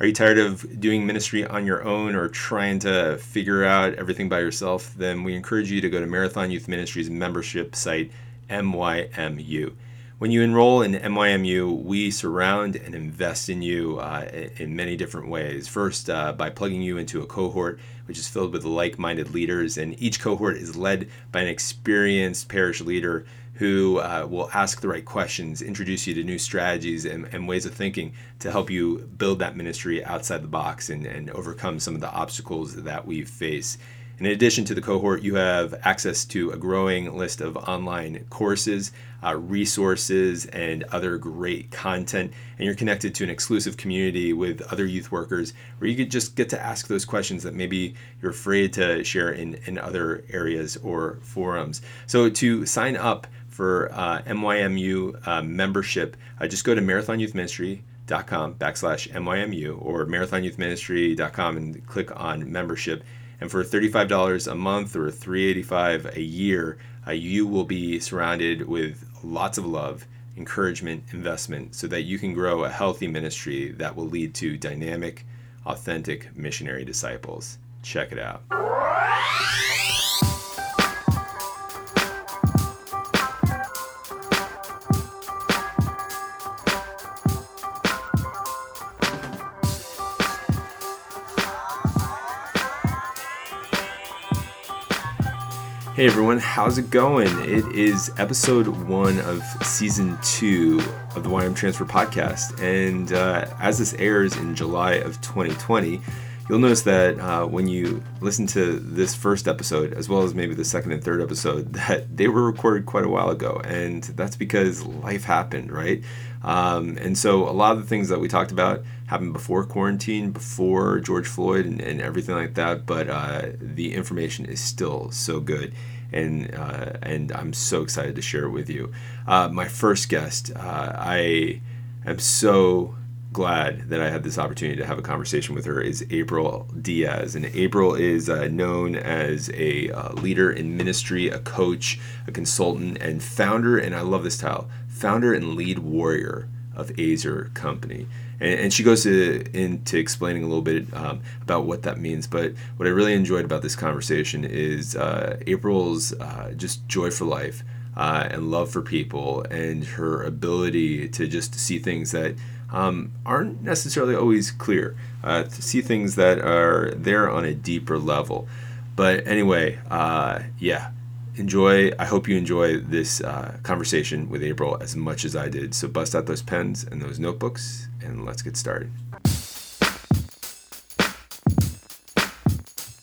Are you tired of doing ministry on your own or trying to figure out everything by yourself? Then we encourage you to go to Marathon Youth Ministries membership site, MYMU. When you enroll in MYMU, we surround and invest in you in many different ways. First, by plugging you into a cohort, which is filled with like-minded leaders. And each cohort is led by an experienced parish leader who will ask the right questions, introduce you to new strategies and ways of thinking to help you build that ministry outside the box and overcome some of the obstacles that we face. In addition to the cohort, you have access to a growing list of online courses, resources, and other great content. And you're connected to an exclusive community with other youth workers where you could just get to ask those questions that maybe you're afraid to share in other areas or forums. So to sign up for MYMU membership, just go to MarathonYouthMinistry.com/MYMU or MarathonYouthMinistry.com and click on membership. And for $35 a month or $385 a year, you will be surrounded with lots of love, encouragement, investment, so that you can grow a healthy ministry that will lead to dynamic, authentic missionary disciples. Check it out. Hey everyone, how's it going? It is episode 1 of season 2 of the YM Transfer Podcast, and as this airs in July of 2020, you'll notice that when you listen to this first episode, as well as maybe the second and third episode, that they were recorded quite a while ago, and that's because life happened, right? And so a lot of the things that we talked about happened before quarantine, before George Floyd and everything like that, but the information is still so good, and I'm so excited to share it with you. My first guest, I am so glad that I had this opportunity to have a conversation with her, is April Diaz. And April is known as a leader in ministry, a coach, a consultant, and founder, and I love this title, founder and lead warrior of Azure Company. And she goes into explaining a little bit about what that means. But what I really enjoyed about this conversation is April's just joy for life and love for people and her ability to just see things that aren't necessarily always clear, to see things that are there on a deeper level. But anyway, yeah. I hope you enjoy this conversation with April as much as I did. So bust out those pens and those notebooks, and let's get started.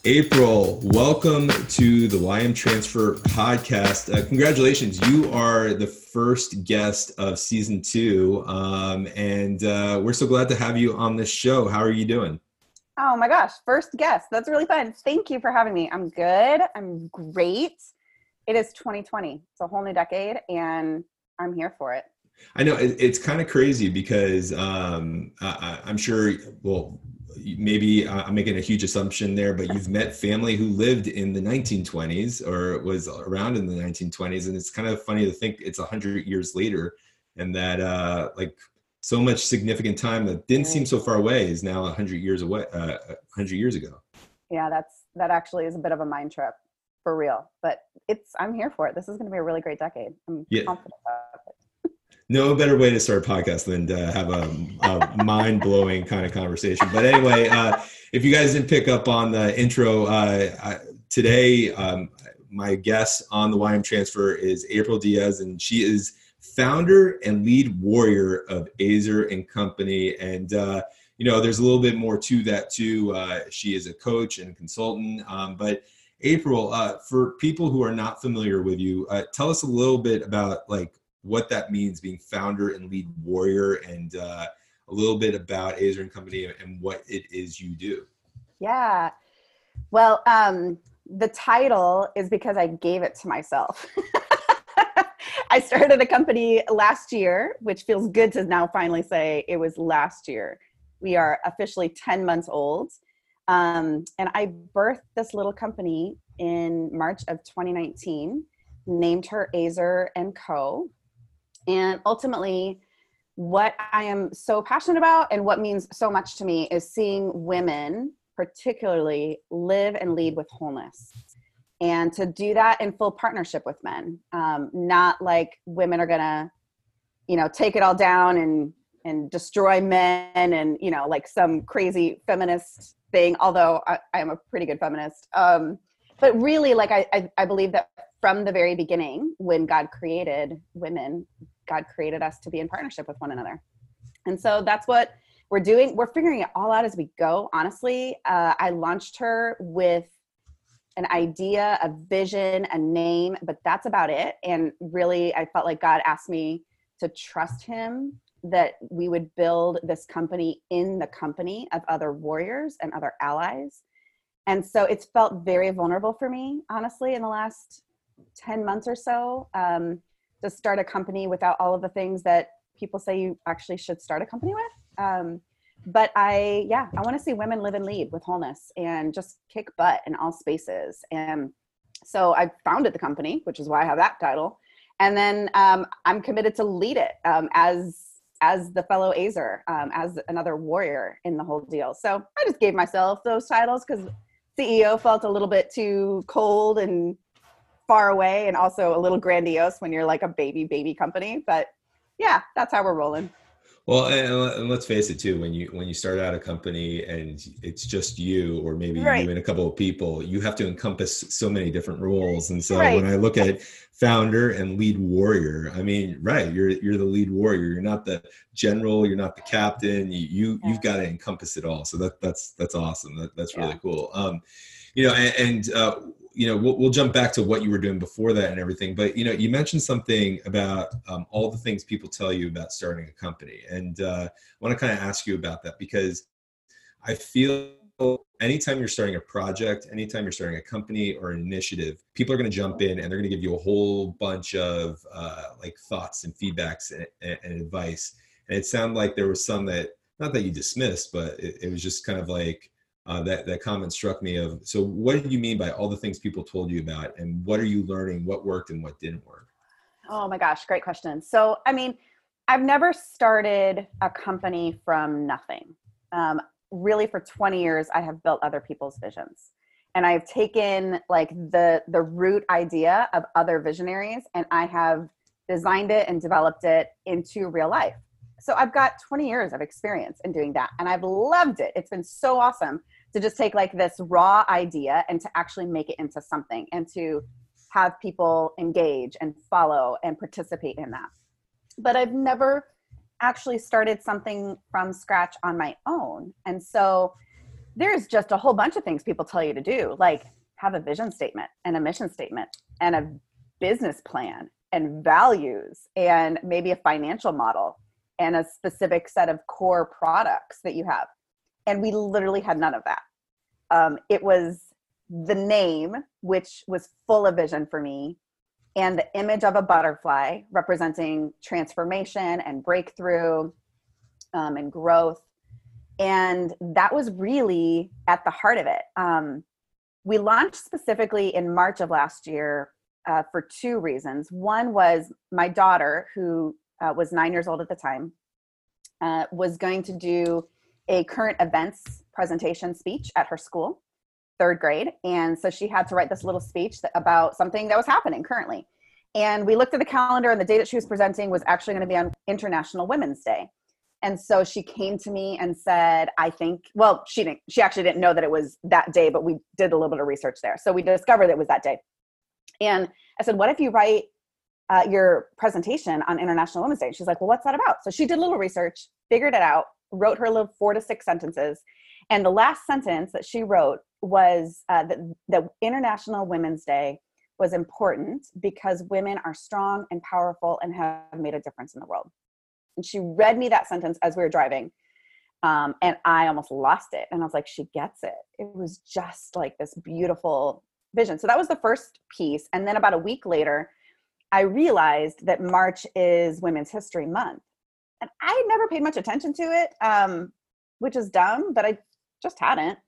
April, welcome to the YM Transfer Podcast. Congratulations. You are the first guest of season 2, and we're so glad to have you on this show. How are you doing? Oh my gosh, first guest. That's really fun. Thank you for having me. I'm good. I'm great. It is 2020. It's a whole new decade, and I'm here for it. I know it's kind of crazy because I'm sure, well, maybe I'm making a huge assumption there, but you've met family who lived in the 1920s or was around in the 1920s. And it's kind of funny to think it's 100 years later and that like so much significant time that didn't seem so far away is now 100 years ago. Yeah, that actually is a bit of a mind trip. For real, but I'm here for it. This is going to be a really great decade. I'm confident about it. No better way to start a podcast than to have a mind-blowing kind of conversation. But anyway, if you guys didn't pick up on the intro, today my guest on the YM Transfer is April Diaz, and she is founder and lead warrior of Azure and Company. And you know, there's a little bit more to that too. She is a coach and a consultant, but April, for people who are not familiar with you, tell us a little bit about like what that means, being founder and lead warrior, and a little bit about Azure and Company and what it is you do. Yeah, well, the title is because I gave it to myself. I started a company last year, which feels good to now finally say it was last year. We are officially 10 months old. And I birthed this little company in March of 2019, named her Azure & Co. And ultimately, what I am so passionate about and what means so much to me is seeing women particularly live and lead with wholeness, and to do that in full partnership with men. Not like women are gonna, take it all down and destroy men and, like some crazy feminist thing, although I am a pretty good feminist. But really, like I believe that from the very beginning, when God created women, God created us to be in partnership with one another. And so that's what we're doing. We're figuring it all out as we go, honestly. I launched her with an idea, a vision, a name, but that's about it. And really, I felt like God asked me to trust him that we would build this company in the company of other warriors and other allies. And so it's felt very vulnerable for me, honestly, in the last 10 months or so, to start a company without all of the things that people say you actually should start a company with. But I want to see women live and lead with wholeness and just kick butt in all spaces. And so I founded the company, which is why I have that title. And then I'm committed to lead it as the fellow Azer, as another warrior in the whole deal. So I just gave myself those titles because CEO felt a little bit too cold and far away, and also a little grandiose when you're like a baby company. But yeah, that's how we're rolling. Well, and let's face it too, when you start out a company and it's just you, or maybe right. You and a couple of people, you have to encompass so many different roles. And so right. When I look at founder and lead warrior, I mean, right, you're the lead warrior. You're not the general, you're not the captain, you've got to encompass it all. So that's awesome. That's really cool. We'll jump back to what you were doing before that and everything, but you mentioned something about all the things people tell you about starting a company, and I want to kind of ask you about that, because I feel anytime you're starting a project, anytime you're starting a company or an initiative, people are going to jump in and they're going to give you a whole bunch of like thoughts and feedbacks and advice, and it sounded like there was some that, not that you dismissed, but it was just kind of like, that comment struck me of, so what did you mean by all the things people told you about, and what are you learning? What worked and what didn't work? Oh my gosh, great question. So, I mean, I've never started a company from nothing. Really for 20 years, I have built other people's visions, and I've taken like the root idea of other visionaries, and I have designed it and developed it into real life. So I've got 20 years of experience in doing that, and I've loved it. It's been so awesome to just take like this raw idea and to actually make it into something, and to have people engage and follow and participate in that. But I've never actually started something from scratch on my own. And so there's just a whole bunch of things people tell you to do, like have a vision statement and a mission statement and a business plan and values and maybe a financial model and a specific set of core products that you have. And we literally had none of that. It was the name, which was full of vision for me, and the image of a butterfly representing transformation and breakthrough and growth. And that was really at the heart of it. We launched specifically in March of last year for two reasons. One was my daughter, who was 9 years old at the time, was going to do a current events presentation speech at her school, third grade. And so she had to write this little speech about something that was happening currently. And we looked at the calendar, and the day that she was presenting was actually going to be on International Women's Day. And so she came to me and said, she actually didn't know that it was that day, but we did a little bit of research there. So we discovered it was that day. And I said, what if you write your presentation on International Women's Day? She's like, well, what's that about? So she did a little research, figured it out, wrote her little 4 to 6 sentences. And the last sentence that she wrote was that International Women's Day was important because women are strong and powerful and have made a difference in the world. And she read me that sentence as we were driving. And I almost lost it. And I was like, she gets it. It was just like this beautiful vision. So that was the first piece. And then about a week later, I realized that March is Women's History Month, and I had never paid much attention to it, which is dumb, but I just hadn't.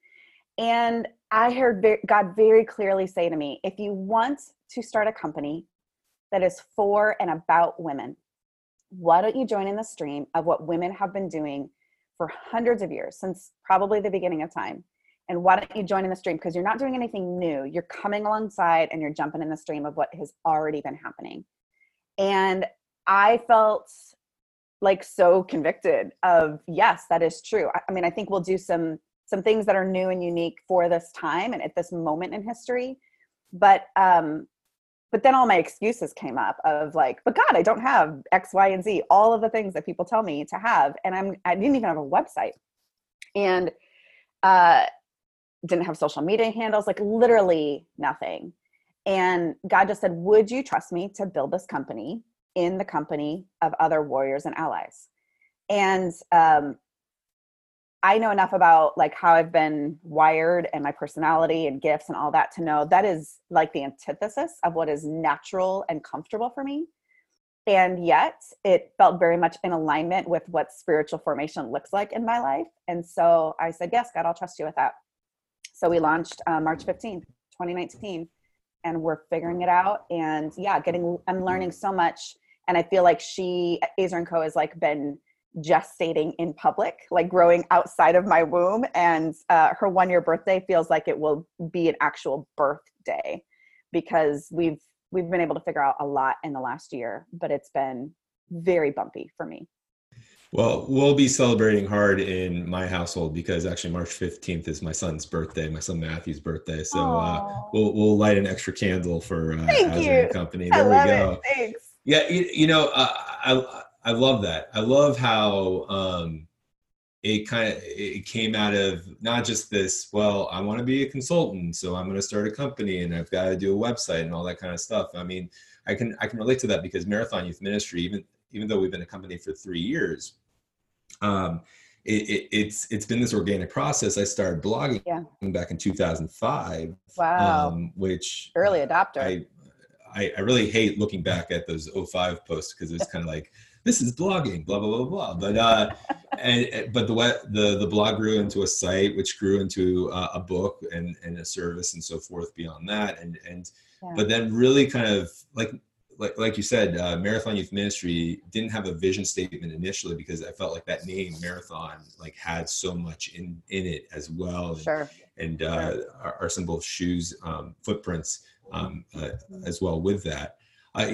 And I heard God very clearly say to me, if you want to start a company that is for and about women, why don't you join in the stream of what women have been doing for hundreds of years, since probably the beginning of time? And why don't you join in the stream? Because you're not doing anything new. You're coming alongside and you're jumping in the stream of what has already been happening. And I felt like so convicted of, yes, that is true. I mean, I think we'll do some things that are new and unique for this time and at this moment in history. But then all my excuses came up of like, but God, I don't have X, Y, and Z, all of the things that people tell me to have. And I didn't even have a website, and didn't have social media handles, like literally nothing. And God just said, would you trust me to build this company in the company of other warriors and allies? And I know enough about like how I've been wired and my personality and gifts and all that to know that is like the antithesis of what is natural and comfortable for me. And yet it felt very much in alignment with what spiritual formation looks like in my life. And so I said, yes, God, I'll trust you with that. So we launched March 15th, 2019, and we're figuring it out. And yeah, I'm learning so much. And I feel like Azure & Co has like been gestating in public, like growing outside of my womb. And her 1-year birthday feels like it will be an actual birthday, because we've been able to figure out a lot in the last year, but it's been very bumpy for me. Well, we'll be celebrating hard in my household, because actually March 15th is my son's birthday, my son Matthew's birthday. So we'll light an extra candle for Azure Company. There we go. It. Thanks. Yeah, I love that. I love how it came out of not just this, well, I want to be a consultant, so I'm going to start a company and I've got to do a website and all that kind of stuff. I mean, I can relate to that, because Marathon Youth Ministry, even though we've been a company for 3 years, it's been this organic process. I started blogging back in 2005. Wow. Which early adopter. I really hate looking back at those 2005 posts, because it's kind of like, this is blogging, blah, blah, blah, blah. But the blog grew into a site, which grew into a book and a service and so forth beyond that. But then really kind of like you said, Marathon Youth Ministry didn't have a vision statement initially, because I felt like that name Marathon like had so much in it as well. Sure. And our symbol of shoes, footprints as well with that. Why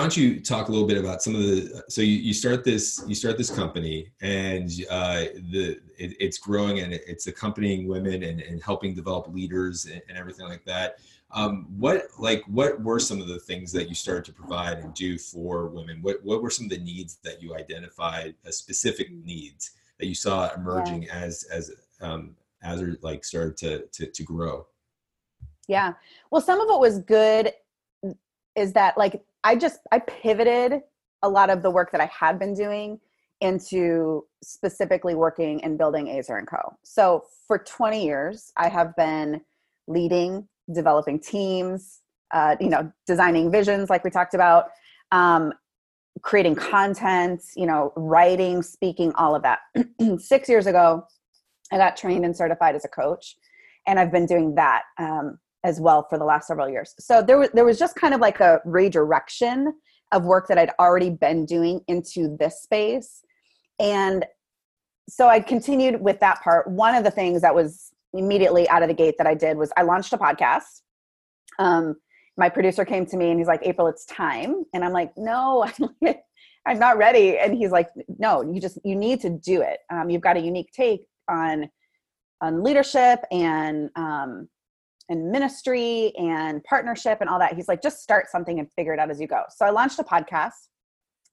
don't you talk a little bit about some of the, so you start this company, and it's growing, and it's accompanying women and helping develop leaders and everything like that. What were some of the things that you started to provide and do for women? What were some of the needs that you identified, specific needs that you saw emerging as it like started to grow? Yeah. Well, some of what was good is that like, I pivoted a lot of the work that I had been doing into specifically working and building Azure & Co. So for 20 years, I have been leading, developing teams, designing visions, like we talked about, creating content, writing, speaking, all of that. 6 years ago, I got trained and certified as a coach, and I've been doing that as well for the last several years. So there was just kind of like a redirection of work that I'd already been doing into this space. And so I continued with that part. One of the things that was immediately out of the gate that I did was I launched a podcast. My producer came to me and he's like, April, it's time. And I'm like, no, I'm not ready. And he's like, no, you need to do it. You've got a unique take on leadership and ministry and partnership and all that. He's like, just start something and figure it out as you go. So I launched a podcast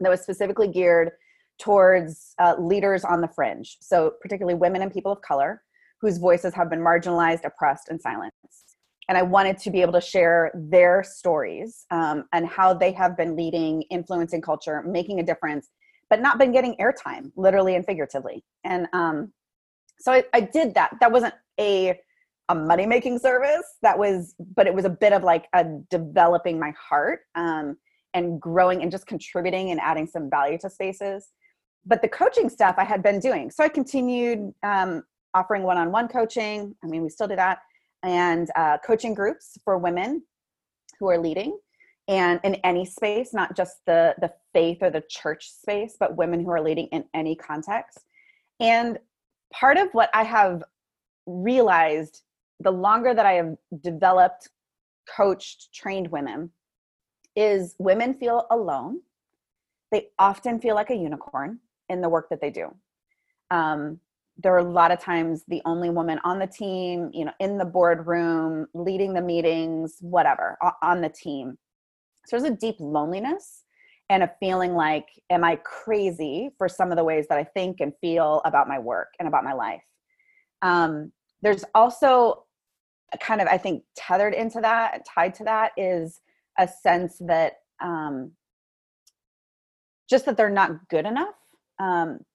that was specifically geared towards leaders on the fringe. So particularly women and people of color whose voices have been marginalized, oppressed, and silenced. And I wanted to be able to share their stories and how they have been leading, influencing culture, making a difference, but not been getting airtime, literally and figuratively. And so I did that. That wasn't a money-making service, but it was a bit of like a developing my heart and growing and just contributing and adding some value to spaces. But the coaching stuff I had been doing. So I continued offering one-on-one coaching. I mean, we still do that, and coaching groups for women who are leading. and in any space, not just the faith or the church space, but women who are leading in any context. And part of what I have realized the longer that I have developed, coached, trained women is women feel alone. They often feel like a unicorn in the work that they do. There are a lot of times the only woman on the team, you know, in the boardroom, leading the meetings, whatever, on the team. So there's a deep loneliness and a feeling like, am I crazy for some of the ways that I think and feel about my work and about my life? There's also a kind of, I think, tethered into that, tied to that is a sense that just that they're not good enough.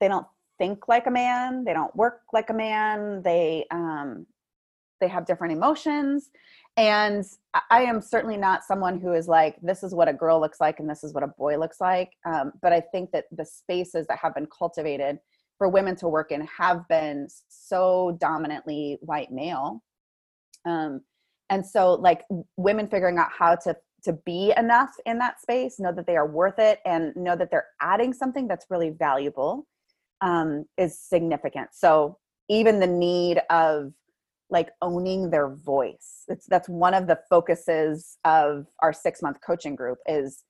They don't think like a man. They don't work like a man. They have different emotions. And I am certainly not someone who is like, this is what a girl looks like and this is what a boy looks like. But I think that the spaces that have been cultivated for women to work in have been so dominantly white male. And so like women figuring out how to be enough in that space, know that they are worth it and know that they're adding something that's really valuable, is significant. So even the need of like owning their voice, that's one of the focuses of our 6-month coaching group is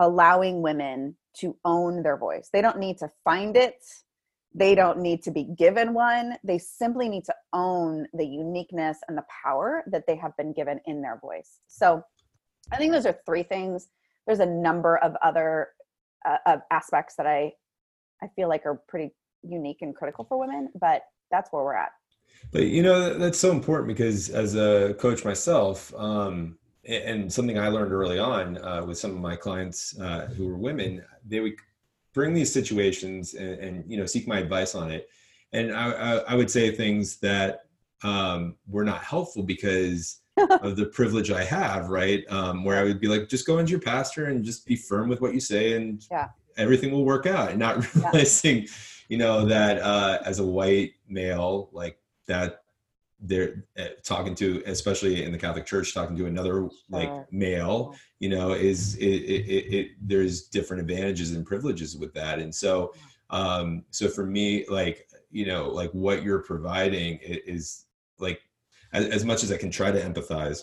allowing women to own their voice. They don't need to find it. They don't need to be given one. They simply need to own the uniqueness and the power that they have been given in their voice. So I think those are three things. There's a number of other of aspects that I feel like are pretty unique and critical for women, but that's where we're at. But, you know, that's so important because as a coach myself, and something I learned early on with some of my clients who were women, they would bring these situations and you know, seek my advice on it. And I would say things that were not helpful because of the privilege I have, right? Where I would be like, just go into your pastor and just be firm with what you say and everything will work out. And not realizing, you know, that as a white male, like that they're talking to, especially in the Catholic Church, talking to another like male, you know, there's different advantages and privileges with that. And so, so for me, like, you know, like what you're providing is like, as much as I can try to empathize,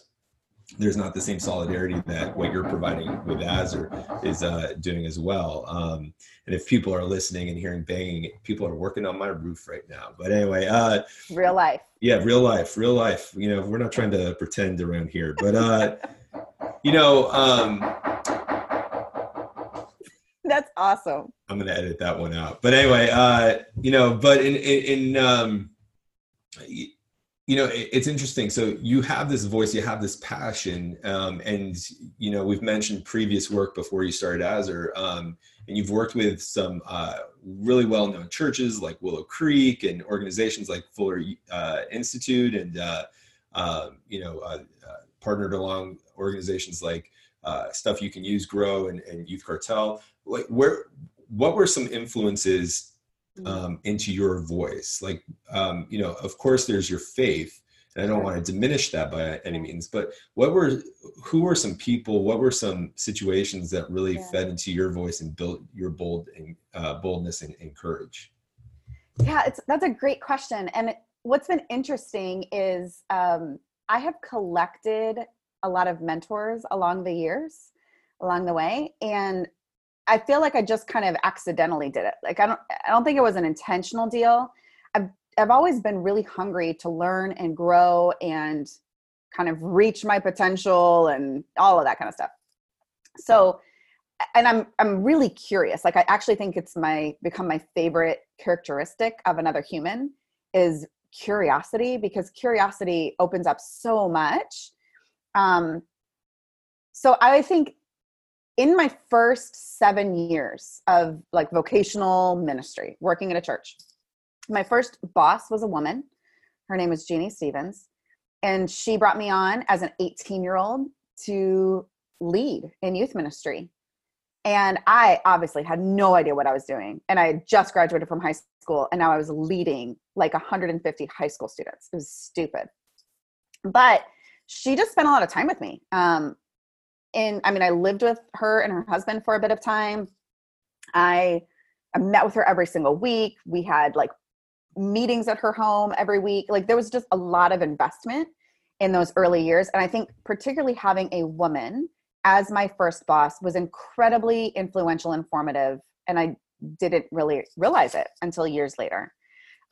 there's not the same solidarity that what you're providing with Azure is doing as well. And if people are listening and hearing banging, people are working on my roof right now. But anyway, real life. Yeah, real life. You know, we're not trying to pretend around here. But you know, that's awesome. I'm gonna edit that one out. But anyway, you know, but you know, it's interesting. So you have this voice, you have this passion, and, you know, we've mentioned previous work before you started Azure, and you've worked with some really well-known churches like Willow Creek and organizations like Fuller Institute and, you know, partnered along organizations like Stuff You Can Use, Grow, and Youth Cartel. Like, what were some influences into your voice? Like, you know, of course there's your faith and I don't want to diminish that by any means, but who were some people, what were some situations that really fed into your voice and built your boldness and courage? Yeah, that's a great question. And what's been interesting is, I have collected a lot of mentors along the way. And I feel like I just kind of accidentally did it. Like, I don't think it was an intentional deal. I've always been really hungry to learn and grow and kind of reach my potential and all of that kind of stuff. So, and I'm really curious. Like, I actually think it's become my favorite characteristic of another human is curiosity, because curiosity opens up so much. So I think in my first 7 years of like vocational ministry, working at a church, my first boss was a woman. Her name was Jeannie Stevens. And she brought me on as an 18-year-old to lead in youth ministry. And I obviously had no idea what I was doing. And I had just graduated from high school. And now I was leading like 150 high school students. It was stupid. But she just spent a lot of time with me. I lived with her and her husband for a bit of time. I met with her every single week. We had meetings at her home every week. There was just a lot of investment in those early years. And I think particularly having a woman as my first boss was incredibly influential and formative. And I didn't really realize it until years later.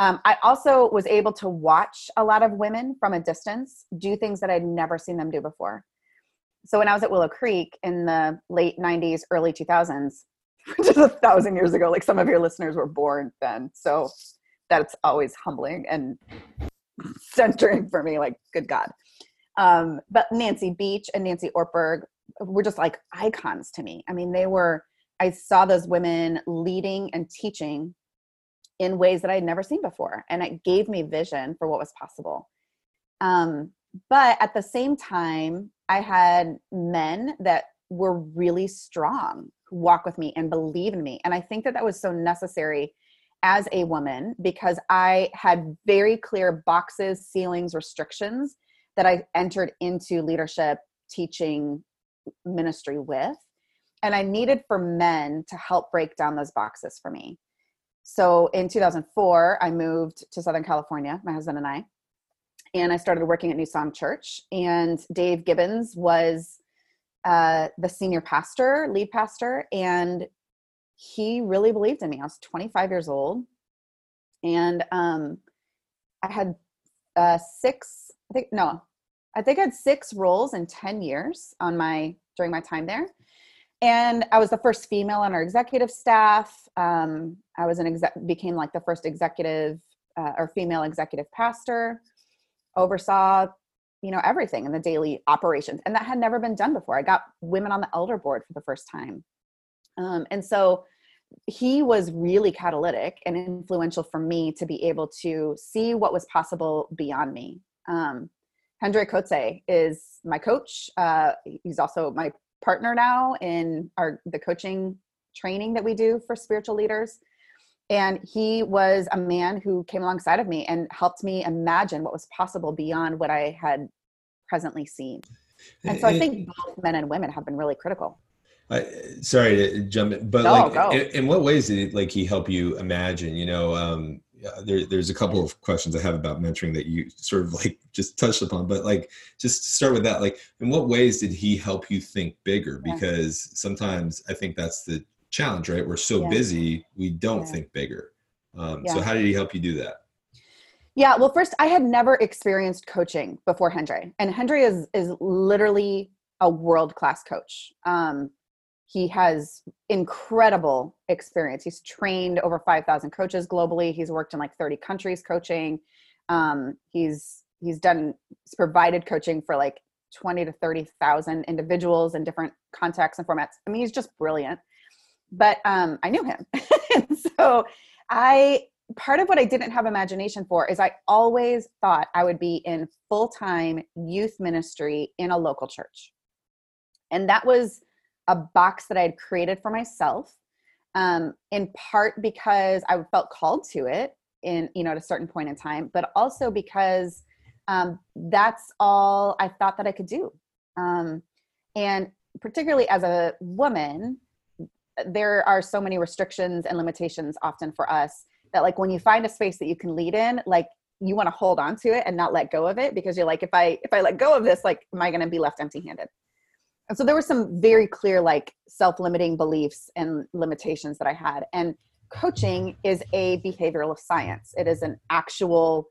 I also was able to watch a lot of women from a distance do things that I'd never seen them do before. So when I was at Willow Creek in the late 90s, early 2000s, which is 1,000 years ago, some of your listeners were born then. So that's always humbling and centering for me, good God. But Nancy Beach and Nancy Ortberg were just icons to me. I saw those women leading and teaching in ways that I'd never seen before. And it gave me vision for what was possible. But at the same time, I had men that were really strong, who walk with me and believe in me. And I think that was so necessary as a woman, because I had very clear boxes, ceilings, restrictions that I entered into leadership, teaching, ministry with. And I needed for men to help break down those boxes for me. So in 2004, I moved to Southern California, my husband and I started working at New Song Church. And Dave Gibbons was the senior pastor, lead pastor, and he really believed in me. I was 25 years old, and I had six roles in 10 years during my time there. And I was the first female on our executive staff. I was became the first executive or female executive pastor, oversaw, everything in the daily operations. And that had never been done before. I got women on the elder board for the first time. And so he was really catalytic and influential for me to be able to see what was possible beyond me. Hendrik Kotze is my coach. He's also my partner now in the coaching training that we do for spiritual leaders. And he was a man who came alongside of me and helped me imagine what was possible beyond what I had presently seen. And so I think both men and women have been really critical. Sorry to jump in, but in what ways did he help you imagine? There's a couple of questions I have about mentoring that you sort of just touched upon, but just to start with that, in what ways did he help you think bigger? Because sometimes I think that's the challenge, right? We're so busy, we don't think bigger. So how did he help you do that? Yeah, well, first, I had never experienced coaching before Hendry, and Hendry is literally a world-class coach. He has incredible experience. He's trained over 5,000 coaches globally. He's worked in 30 countries coaching. He's provided coaching for 20 to 30,000 individuals in different contexts and formats. He's just brilliant. But I knew him. And so part of what I didn't have imagination for is I always thought I would be in full-time youth ministry in a local church. And that was a box that I had created for myself, in part because I felt called to it at a certain point in time, but also because that's all I thought that I could do. And particularly as a woman, there are so many restrictions and limitations often for us that when you find a space that you can lead in, you want to hold on to it and not let go of it, because you're if I let go of this, am I going to be left empty-handed? And so there were some very clear, self-limiting beliefs and limitations that I had. And coaching is a behavioral science. It is an actual,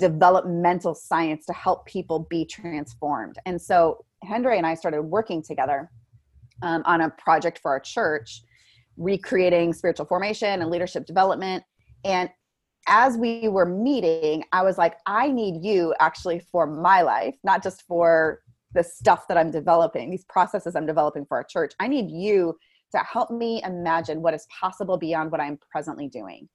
developmental science to help people be transformed. And so Hendry and I started working together on a project for our church, recreating spiritual formation and leadership development. And as we were meeting, I was I need you actually for my life, not just for the stuff that I'm developing, these processes I'm developing for our church. I need you to help me imagine what is possible beyond what I'm presently doing.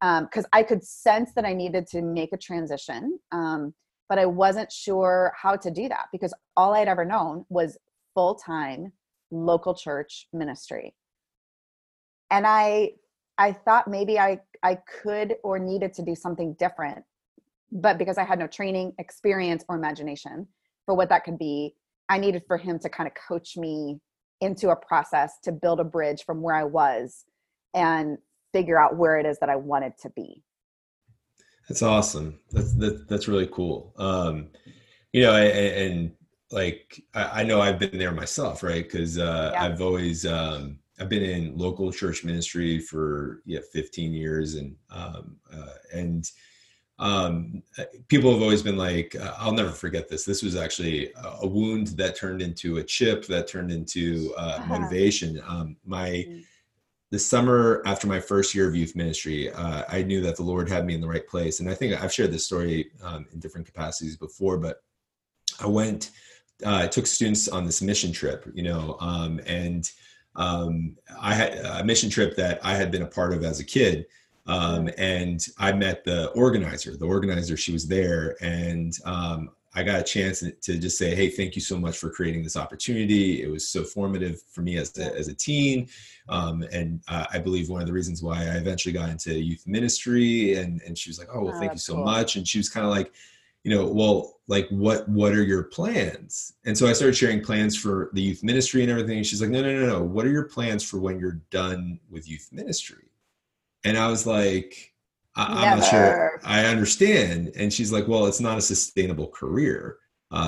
Because I could sense that I needed to make a transition, but I wasn't sure how to do that, because all I'd ever known was full-time local church ministry. And I thought maybe I could or needed to do something different, but because I had no training, experience, or imagination for what that could be, I needed for him to kind of coach me into a process to build a bridge from where I was and figure out where it is that I wanted to be. That's awesome. That's really cool. I know I've been there myself, right? Cause, yeah. I've always, I've been in local church ministry for 15 years. And people have always been like, I'll never forget this. This was actually a wound that turned into a chip that turned into motivation. The summer after my first year of youth ministry, I knew that the Lord had me in the right place. And I think I've shared this story in different capacities before, but I went, I took students on this mission trip, I had a mission trip that I had been a part of as a kid. And I met the organizer, she was there. And I got a chance to just say, hey, thank you so much for creating this opportunity. It was so formative for me as a teen. And I believe one of the reasons why I eventually got into youth ministry. And she was like, oh, well, thank you so much. And she was kind of like, what are your plans? And so I started sharing plans for the youth ministry and everything. And she's like, no. What are your plans for when you're done with youth ministry? And I was like, I'm not sure I understand. And she's like, well, it's not a sustainable career.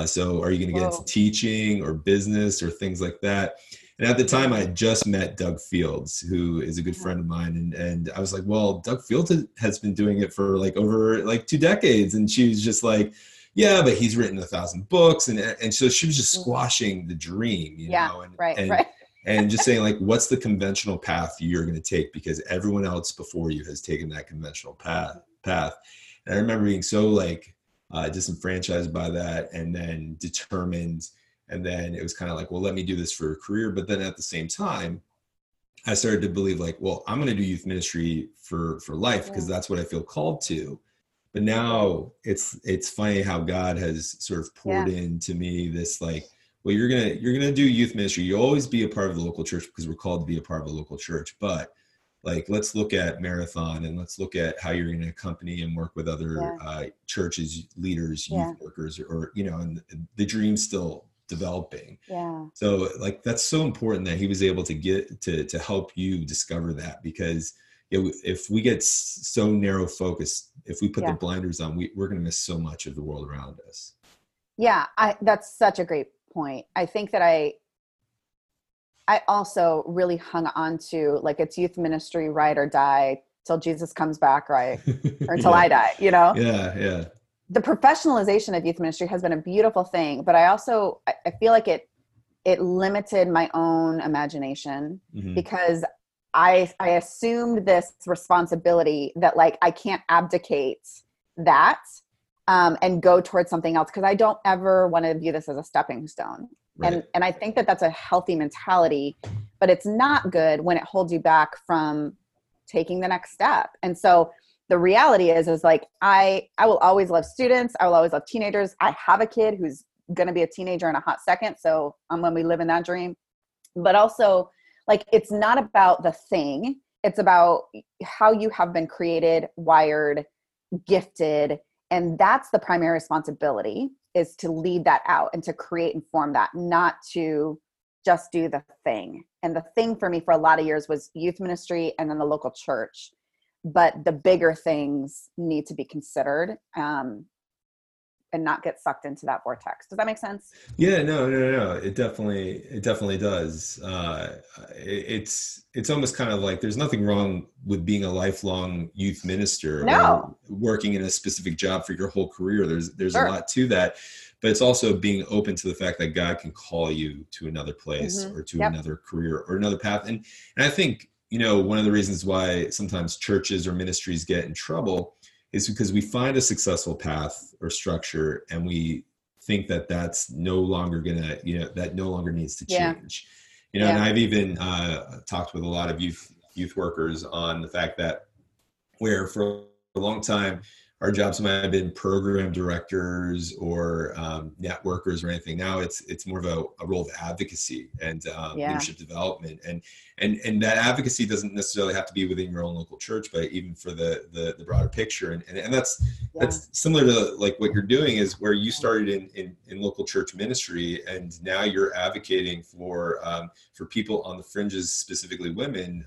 So are you going to get into teaching or business or things like that? And at the time I had just met Doug Fields, who is a good friend of mine. And I was like, well, Doug Fields has been doing it for over 2 decades. And she was just like, yeah, but he's written 1,000 books. And so she was just squashing the dream, you know? Right. And just saying, what's the conventional path you're going to take? Because everyone else before you has taken that conventional path. And I remember being so disenfranchised by that, and then determined. And then it was kind of let me do this for a career. But then at the same time, I started to believe I'm going to do youth ministry for life because that's what I feel called to. But now it's funny how God has sort of poured into me this well, you're gonna do youth ministry. You'll always be a part of the local church because we're called to be a part of the local church. But let's look at Marathon, and let's look at how you're gonna accompany and work with other churches, leaders, youth workers, and the dream's still developing. Yeah. So that's so important that he was able to get to help you discover that, because if we get so narrow focused, if we put the blinders on, we're gonna miss so much of the world around us. Yeah, that's such a great point. I think that I also really hung on to it's youth ministry, ride or die till Jesus comes back, right? Or until I die, Yeah. The professionalization of youth ministry has been a beautiful thing, but I also, I feel like it limited my own imagination because I assumed this responsibility that I can't abdicate that. And go towards something else, because I don't ever want to view this as a stepping stone. Right. And I think that that's a healthy mentality, but it's not good when it holds you back from taking the next step. And so the reality is I will always love students. I will always love teenagers. I have a kid who's going to be a teenager in a hot second. So I'm going to be living that dream. But also it's not about the thing. It's about how you have been created, wired, gifted. And that's the primary responsibility, is to lead that out and to create and form that, not to just do the thing. And the thing for me for a lot of years was youth ministry and then the local church. But the bigger things need to be considered and not get sucked into that vortex. Does that make sense? Yeah, no. It definitely does. It's almost kind of there's nothing wrong with being a lifelong youth minister or working in a specific job for your whole career. There's a lot to that, but it's also being open to the fact that God can call you to another place or to another career or another path. And I think, one of the reasons why sometimes churches or ministries get in trouble is because we find a successful path or structure, and we think that that's no longer gonna, that no longer needs to change. And I've even talked with a lot of youth workers on the fact that where for a long time our jobs might have been program directors or networkers or anything. Now it's more of a role of advocacy and leadership development, and that advocacy doesn't necessarily have to be within your own local church, but even for the broader picture. And that's similar to like what you're doing, is where you started in local church ministry, and now you're advocating for people on the fringes, specifically women,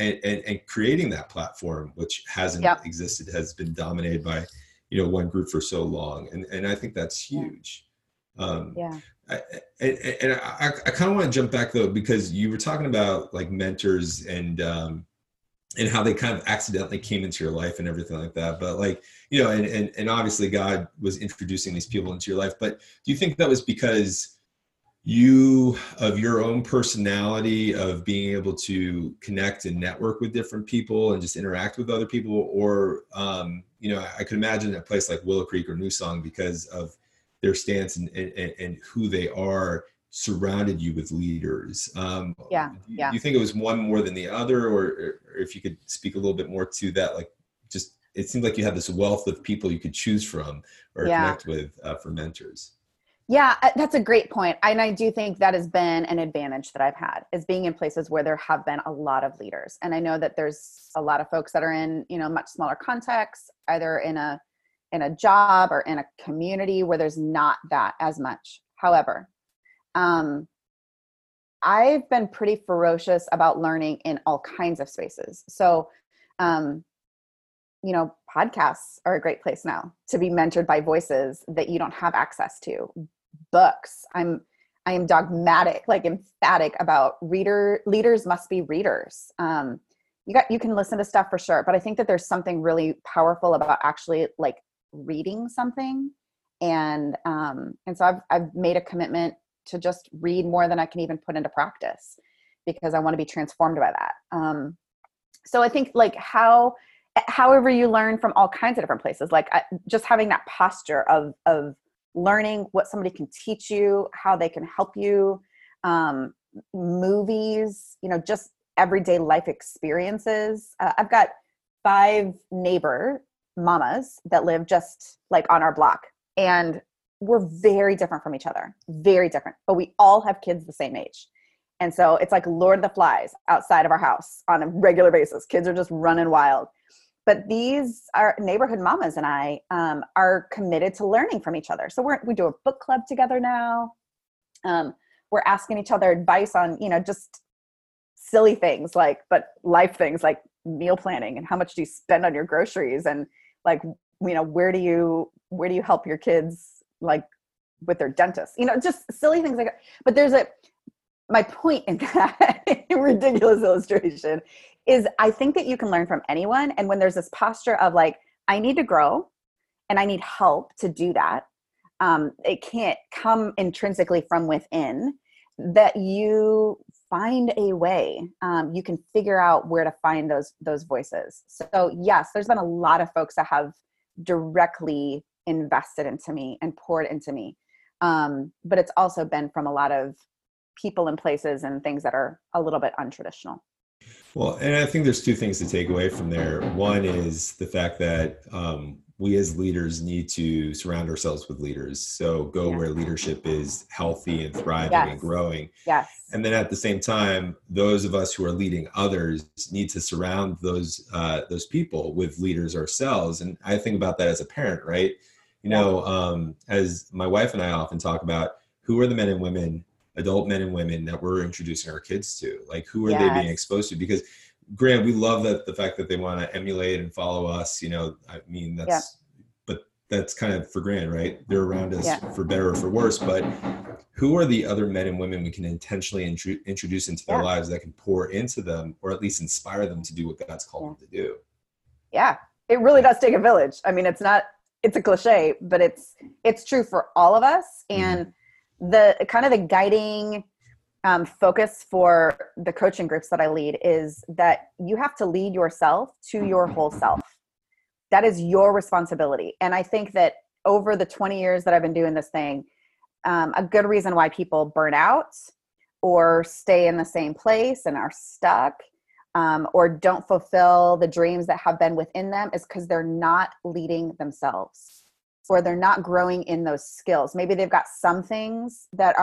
and creating that platform, which hasn't existed, has been dominated by, one group for so long. And I think that's huge. I kind of want to jump back though, because you were talking about like mentors and how they kind of accidentally came into your life and everything like that. But like, and obviously God was introducing these people into your life, but do you think that was because you, of your own personality, of being able to connect and network with different people and just interact with other people, or I could imagine a place like Willow Creek or New Song, because of their stance and who they are, surrounded you with leaders? Do you think it was one more than the other, or if you could speak a little bit more to that, like, just, it seemed like you had this wealth of people you could choose from or connect with for mentors. Yeah, that's a great point. And I do think that has been an advantage that I've had, is being in places where there have been a lot of leaders. And I know that there's a lot of folks that are in, much smaller contexts, either in a job or in a community where there's not that as much. However, I've been pretty ferocious about learning in all kinds of spaces. So, podcasts are a great place now to be mentored by voices that you don't have access to. Books. I am dogmatic, like emphatic about leaders must be readers. You can listen to stuff for sure, but I think that there's something really powerful about actually like reading something. And so I've made a commitment to just read more than I can even put into practice, because I want to be transformed by that. So I think like however you learn from all kinds of different places, like just having that posture of learning what somebody can teach you, how they can help you, movies, just everyday life experiences. I've got 5 neighbor mamas that live just like on our block, and we're very different from each other, very different, but we all have kids the same age. And so it's like Lord of the Flies outside of our house on a regular basis. Kids are just running wild. But our neighborhood mamas and I are committed to learning from each other. So we do a book club together now. We're asking each other advice on, just silly things but life things like meal planning and how much do you spend on your groceries, and like, where do you help your kids like with their dentist, just silly things like that. But my point in that ridiculous illustration is I think that you can learn from anyone. And when there's this posture of like, I need to grow and I need help to do that, it can't come intrinsically from within, that you find a way. You can figure out where to find those voices. So yes, there's been a lot of folks that have directly invested into me and poured into me. But it's also been from a lot of people and places and things that are a little bit untraditional. Well, and I think there's 2 things to take away from there. One is the fact that we as leaders need to surround ourselves with leaders. So go where leadership is healthy and thriving and growing. Yes. And then at the same time, those of us who are leading others need to surround those people with leaders ourselves. And I think about that as a parent, right? As my wife and I often talk about, who are the men and women, adult men and women, that we're introducing our kids to? Like, who are they being exposed to? Because Grant, we love that the fact that they want to emulate and follow us, but that's kind of for granted, right? They're around us for better or for worse, but who are the other men and women we can intentionally introduce into their lives that can pour into them, or at least inspire them to do what God's called them to do? Yeah. It really does take a village. I mean, it's a cliche, but it's true for all of us. And the kind of the guiding focus for the coaching groups that I lead is that you have to lead yourself to your whole self. That is your responsibility. And I think that over the 20 years that I've been doing this thing, a good reason why people burn out or stay in the same place and are stuck or don't fulfill the dreams that have been within them is because they're not leading themselves, or they're not growing in those skills. Maybe they've got some things that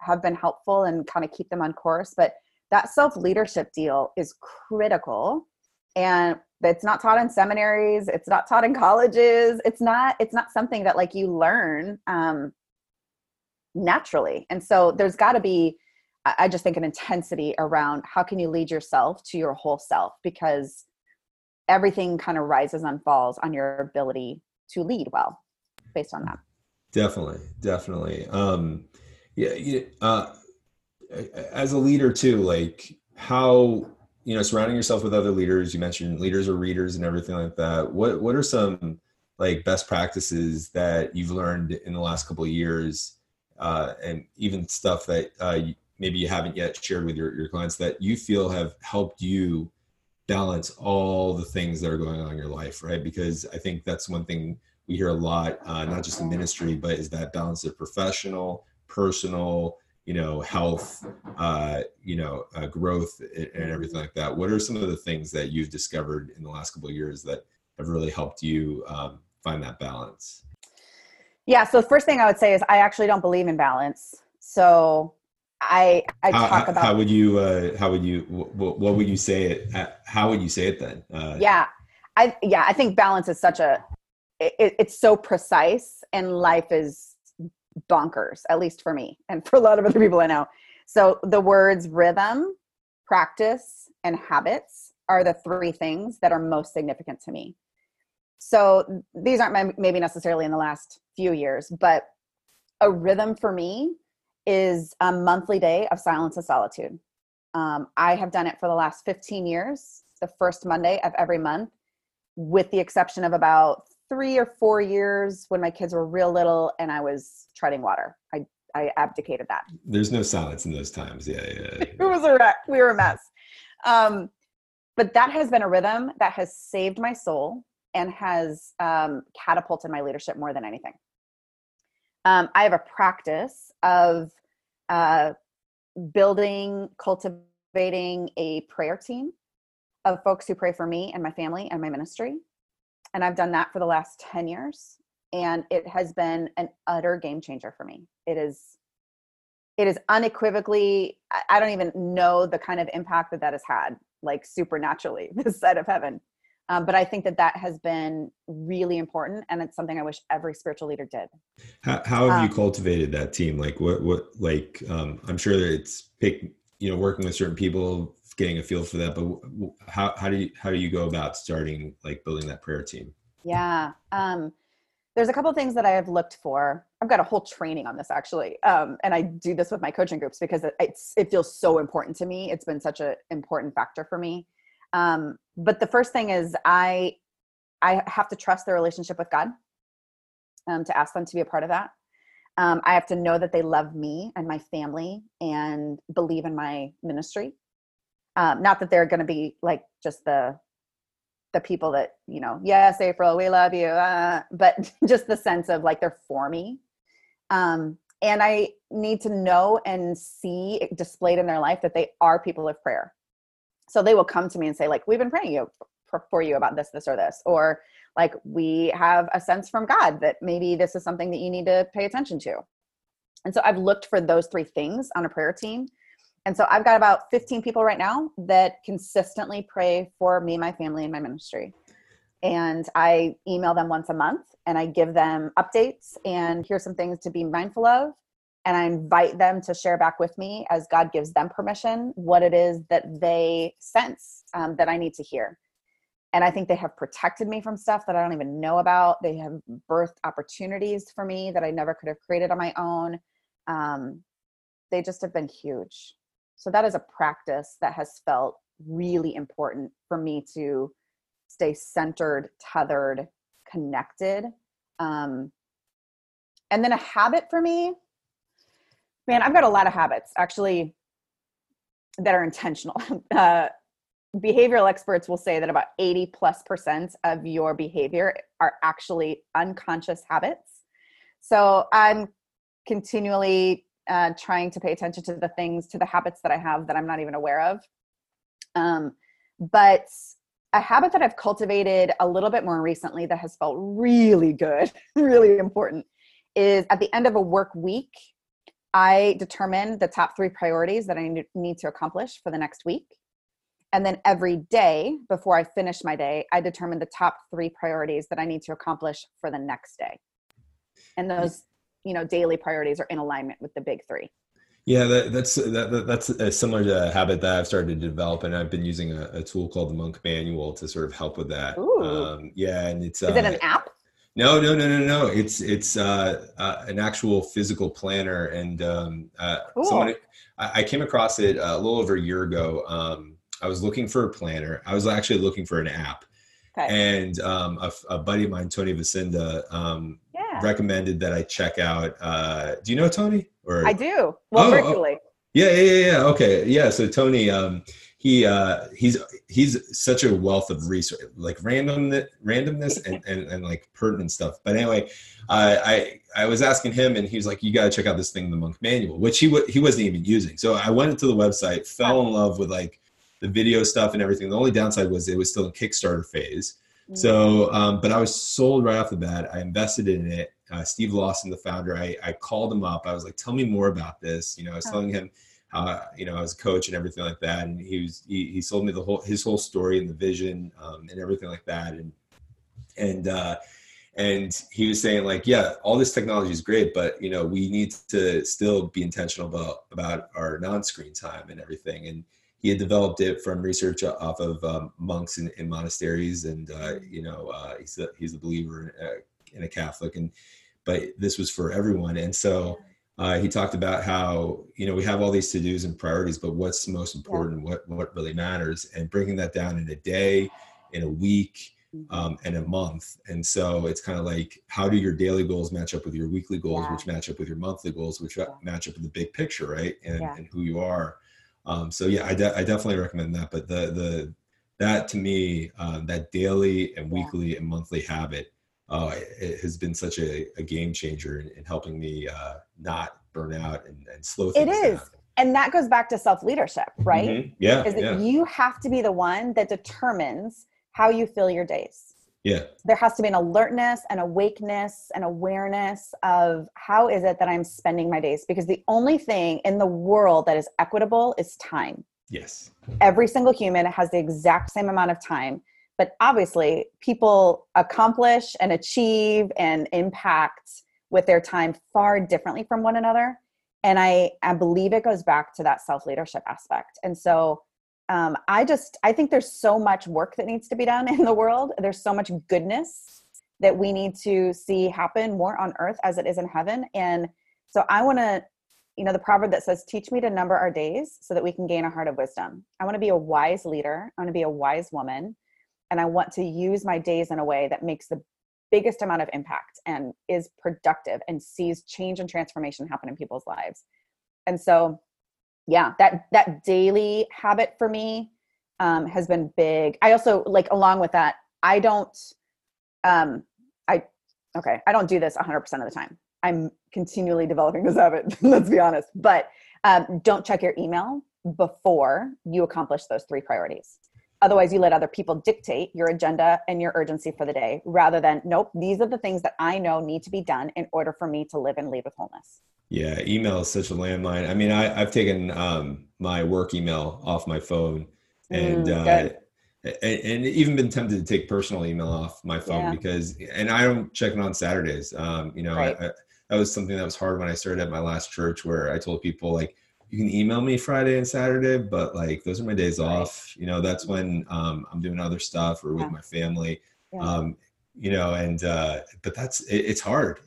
have been helpful and kind of keep them on course, but that self-leadership deal is critical. And it's not taught in seminaries. It's not taught in colleges. It's not something that like you learn naturally. And so there's gotta be, I just think, an intensity around how can you lead yourself to your whole self, because everything kind of rises and falls on your ability to lead well based on that. Definitely. As a leader too, like how, surrounding yourself with other leaders, you mentioned leaders or readers and everything like that. What are some like best practices that you've learned in the last couple of years? And even stuff that maybe you haven't yet shared with your clients that you feel have helped you balance all the things that are going on in your life, right? Because I think that's one thing we hear a lot, not just in ministry, but is that balance of professional, personal, health, growth and everything like that. What are some of the things that you've discovered in the last couple of years that have really helped you find that balance? Yeah. So the first thing I would say is I actually don't believe in balance. So I talk about how would you say it then? I think balance is such it's so precise, and life is bonkers, at least for me and for a lot of other people I know. So the words rhythm, practice, and habits are the three things that are most significant to me. So these aren't maybe necessarily in the last few years, but a rhythm for me is a monthly day of silence and solitude. I have done it for the last 15 years, the first Monday of every month, with the exception of about 3 or 4 years when my kids were real little and I was treading water. I abdicated that. There's no silence in those times. Yeah. It was a wreck. We were a mess. But that has been a rhythm that has saved my soul and has catapulted my leadership more than anything. I have a practice of cultivating a prayer team of folks who pray for me and my family and my ministry. And I've done that for the last 10 years. And it has been an utter game changer for me. It is unequivocally, I don't even know the kind of impact that has had, like supernaturally, this side of heaven. But I think that has been really important, and it's something I wish every spiritual leader did. How have you cultivated that team? Like what I'm sure that it's working with certain people, getting a feel for that, but how do you go about starting, like, building that prayer team? Yeah. There's a couple of things that I have looked for. I've got a whole training on this actually. And I do this with my coaching groups because it feels so important to me. It's been such an important factor for me. But the first thing is I have to trust their relationship with God, to ask them to be a part of that. I have to know that they love me and my family and believe in my ministry. Not that they're going to be like just the people that, yes, April, we love you. But just the sense of like, they're for me. And I need to know and see it displayed in their life that they are people of prayer. So they will come to me and say, like, we've been praying for you about this, this, or this, or like, we have a sense from God that maybe this is something that you need to pay attention to. And so I've looked for those three things on a prayer team. And so I've got about 15 people right now that consistently pray for me, my family, and my ministry. And I email them once a month and I give them updates and here's some things to be mindful of. And I invite them to share back with me as God gives them permission, what it is that they sense that I need to hear. And I think they have protected me from stuff that I don't even know about. They have birthed opportunities for me that I never could have created on my own. They just have been huge. So that is a practice that has felt really important for me to stay centered, tethered, connected. And then a habit for me, man, I've got a lot of habits actually that are intentional. Behavioral experts will say that about 80%+ of your behavior are actually unconscious habits. So I'm continually trying to pay attention to the habits that I have that I'm not even aware of. But a habit that I've cultivated a little bit more recently that has felt really good, really important, is at the end of a work week, I determine the top 3 priorities that I need to accomplish for the next week. And then every day before I finish my day, I determine the top 3 priorities that I need to accomplish for the next day. And those, daily priorities are in alignment with the big 3. Yeah, that's a similar habit that I've started to develop, and I've been using a tool called the Monk Manual to sort of help with that. Ooh. And it's is it an app? No. It's an actual physical planner, and cool. I came across it a little over a year ago. I was looking for a planner. I was actually looking for an app, okay. And a buddy of mine, Tony Vicenda, recommended that I check out. Do you know Tony? I do. Well, virtually. Oh. Yeah. Okay. Yeah. So Tony, he's such a wealth of research, like randomness and like pertinent stuff. But anyway, I was asking him, and he was like, you got to check out this thing, the Monk Manual, which he wasn't even using. So I went to the website, fell in love with like the video stuff and everything. The only downside was it was still in Kickstarter phase. So, but I was sold right off the bat. I invested in it. Steve Lawson, the founder, I called him up. I was like, tell me more about this. I was telling him how, I was a coach and everything like that. And he sold me his whole story and the vision, and everything like that. And he was saying like, yeah, all this technology is great, but we need to still be intentional about our non-screen time and everything. And he had developed it from research off of monks in monasteries. And, he's a believer and a Catholic, but this was for everyone. And so he talked about how, we have all these to-dos and priorities, but what's most important, what really matters, and breaking that down in a day, in a week, and a month. And so it's kind of like, how do your daily goals match up with your weekly goals, which match up with your monthly goals, which match up with the big picture, right? And who you are. I definitely recommend that. But that to me, that daily and weekly and monthly habit, it has been such a game changer in helping me not burn out and slow things down. It is. And that goes back to self-leadership, right? Mm-hmm. Yeah. Because you have to be the one that determines how you fill your days. Yeah. There has to be an alertness, an awakeness, an awareness of how is it that I'm spending my days? Because the only thing in the world that is equitable is time. Yes. Every single human has the exact same amount of time. But obviously, people accomplish and achieve and impact with their time far differently from one another. And I believe it goes back to that self-leadership aspect. And so I think there's so much work that needs to be done in the world. There's so much goodness that we need to see happen more on earth as it is in heaven. And so I want to, the proverb that says, teach me to number our days so that we can gain a heart of wisdom. I want to be a wise leader. I want to be a wise woman. And I want to use my days in a way that makes the biggest amount of impact and is productive and sees change and transformation happen in people's lives. And so, that daily habit for me has been big. I also, like, along with that, I don't do this 100% of the time. I'm continually developing this habit, let's be honest. But don't check your email before you accomplish those 3 priorities. Otherwise, you let other people dictate your agenda and your urgency for the day rather than, nope, these are the things that I know need to be done in order for me to live and lead with wholeness. Yeah, email is such a landmine. I mean, I've taken my work email off my phone and even been tempted to take personal email off my phone because I don't check it on Saturdays. Right. I that was something that was hard when I started at my last church where I told people like, you can email me Friday and Saturday, but like, those are my days off. That's when I'm doing other stuff or with my family, but it's hard.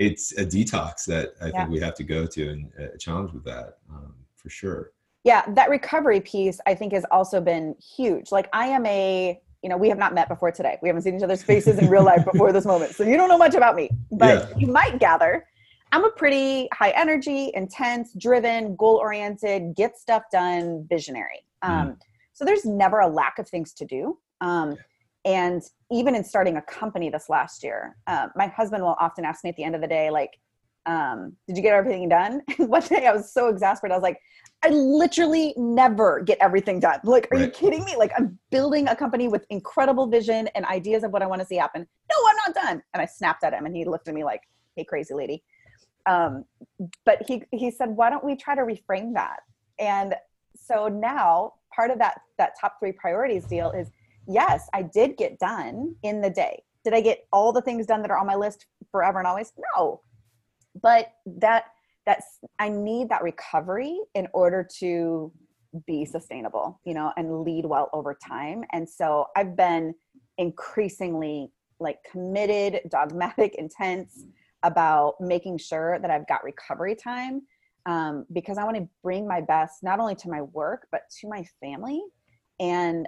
It's a detox that I think we have to go to, and a challenge with that for sure. Yeah. That recovery piece I think has also been huge. Like I am we have not met before today. We haven't seen each other's faces in real life before this moment. So you don't know much about me, but you might gather I'm a pretty high energy, intense, driven, goal-oriented, get stuff done, visionary. So there's never a lack of things to do. And even in starting a company this last year, my husband will often ask me at the end of the day, like, Did you get everything done? One day I was so exasperated. I was like, I literally never get everything done. Like, are you kidding me? Like, I'm building a company with incredible vision and ideas of what I want to see happen. No, I'm not done. And I snapped at him and he looked at me like, hey, crazy lady. But he said, why don't we try to reframe that? And so now part of that top three priorities deal is, yes, I did get done in the day. Did I get all the things done that are on my list forever and always? No. But I need that recovery in order to be sustainable, you know, and lead well over time. And so I've been increasingly like committed, dogmatic, intense about making sure that I've got recovery time, because I want to bring my best, not only to my work, but to my family. And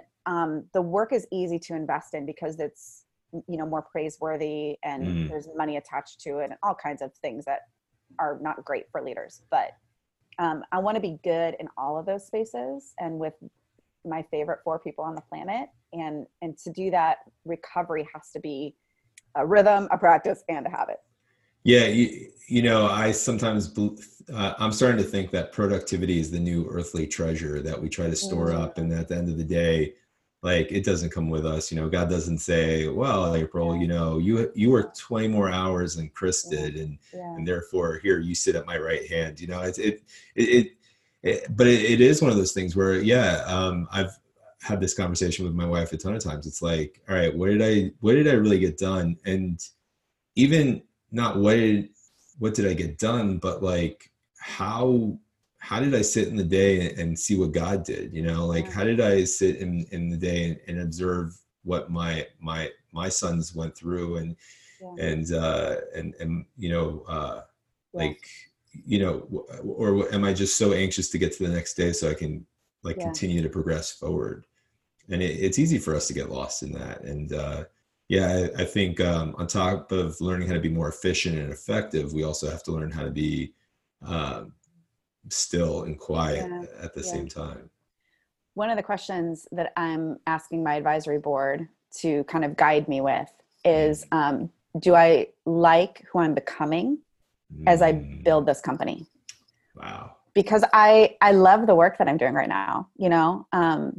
the work is easy to invest in because it's, you know, more praiseworthy and there's money attached to it and all kinds of things that are not great for leaders, but I want to be good in all of those spaces and with my favorite four people on the planet. And to do that, recovery has to be a rhythm, a practice, and a habit. Yeah. You know, I sometimes, I'm starting to think that productivity is the new earthly treasure that we try to store up. And at the end of the day, like, it doesn't come with us, you know, God doesn't say, well, April, you know, you work 20 more hours than Chris did. And therefore here you sit at my right hand, you know, but it is one of those things where, I've had this conversation with my wife a ton of times. It's like, all right, what did I really get done? And even not what did I get done, but like, how did I sit in the day and see what God did? You know, like, how did I sit in the day and observe what my sons went through like, you know, or am I just so anxious to get to the next day so I can like continue to progress forward? And it's easy for us to get lost in that. And, I think, on top of learning how to be more efficient and effective, we also have to learn how to be, still and quiet at the same time. One of the questions that I'm asking my advisory board to kind of guide me with is, do I like who I'm becoming as I build this company? Wow. Because I love the work that I'm doing right now, you know,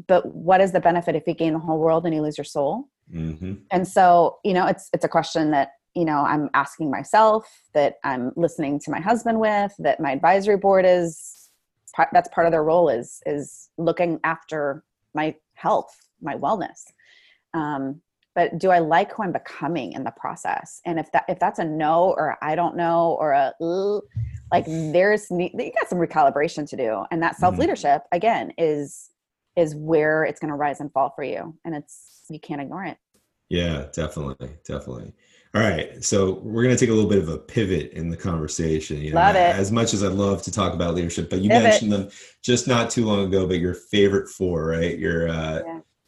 but what is the benefit if you gain the whole world and you lose your soul? Mm-hmm. And so, you know, it's a question that, you know, I'm asking myself, that I'm listening to my husband with, that my advisory board is, that's part of their role is looking after my health, my wellness. But do I like who I'm becoming in the process? And if that's a no, or I don't know, or you got some recalibration to do. And that self-leadership again is where it's going to rise and fall for you. And you can't ignore it. Yeah, definitely. All right. So we're going to take a little bit of a pivot in the conversation. You know, love it. As much as I love to talk about leadership, but you mentioned them just not too long ago, but your favorite four, right? Your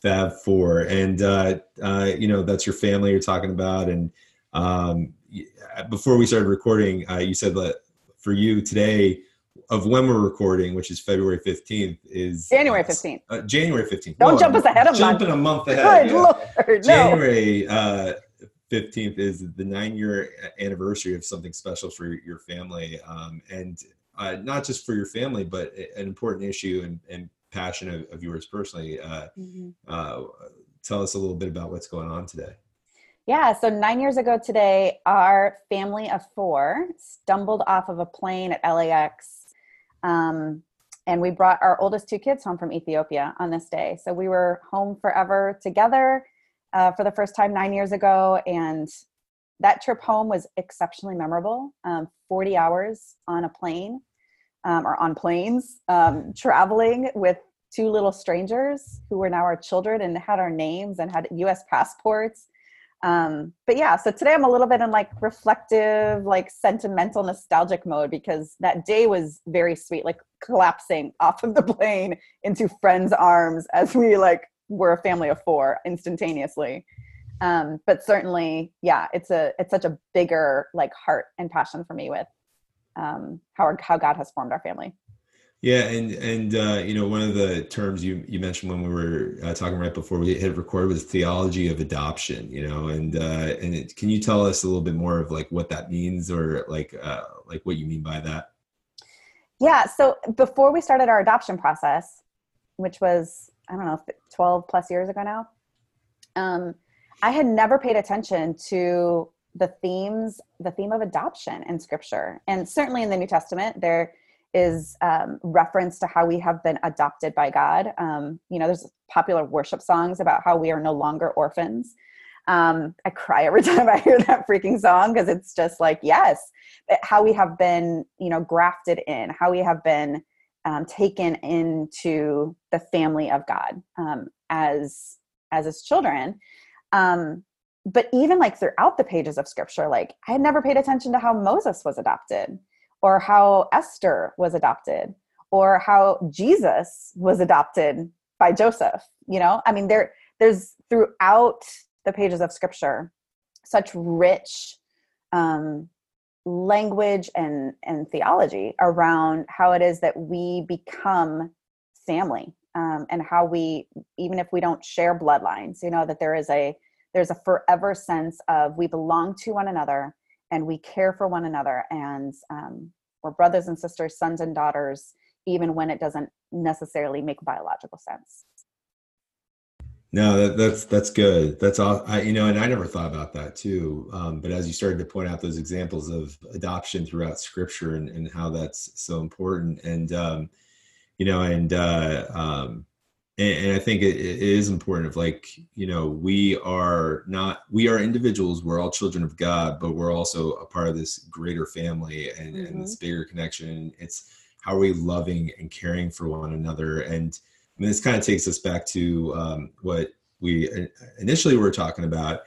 Fab Four. And, you know, that's your family you're talking about. And before we started recording, you said that for you today, of when we're recording, which is February 15th, is January 15th. January 15th. Don't jump us ahead of month. Jumping a month ahead. Good Lord, January 15th is the 9-year anniversary of something special for your family. And not just for your family, but an important issue and passion of yours personally. Tell us a little bit about what's going on today. Yeah. So 9 years ago today, our family of four stumbled off of a plane at LAX. And we brought our oldest two kids home from Ethiopia on this day. So we were home forever together for the first time 9 years ago. And that trip home was exceptionally memorable. 40 hours on a plane or on planes, traveling with two little strangers who were now our children and had our names and had US passports. But yeah, so today I'm a little bit in like reflective, like sentimental, nostalgic mode because that day was very sweet, like collapsing off of the plane into friends' arms as we like were a family of four instantaneously. But certainly, yeah, it's such a bigger like heart and passion for me with, how God has formed our family. Yeah, and you know, one of the terms you mentioned when we were talking right before we hit record was theology of adoption. You know, and can you tell us a little bit more of like what that means, or like what you mean by that? Yeah. So before we started our adoption process, which was, I don't know, 12 plus years ago now, I had never paid attention to the theme of adoption in Scripture, and certainly in the New Testament there is reference to how we have been adopted by God. You know, there's popular worship songs about how we are no longer orphans. I cry every time I hear that freaking song, because it's just like, yes, how we have been, you know, grafted in, how we have been taken into the family of God as his children. But even like throughout the pages of Scripture, like I had never paid attention to how Moses was adopted, or how Esther was adopted, or how Jesus was adopted by Joseph. You know, I mean, there's throughout the pages of Scripture such rich language and theology around how it is that we become family, and how we, even if we don't share bloodlines, you know, that there's a forever sense of we belong to one another, and we care for one another, and we're brothers and sisters, sons and daughters, even when it doesn't necessarily make biological sense. No, that's good. That's all. You know, and I never thought about that too. But as you started to point out those examples of adoption throughout Scripture, and how that's so important, and you know, and I think it is important of like, you know, we are individuals, we're all children of God, but we're also a part of this greater family and this bigger connection. It's how are we loving and caring for one another? And I mean, this kind of takes us back to what we initially were talking about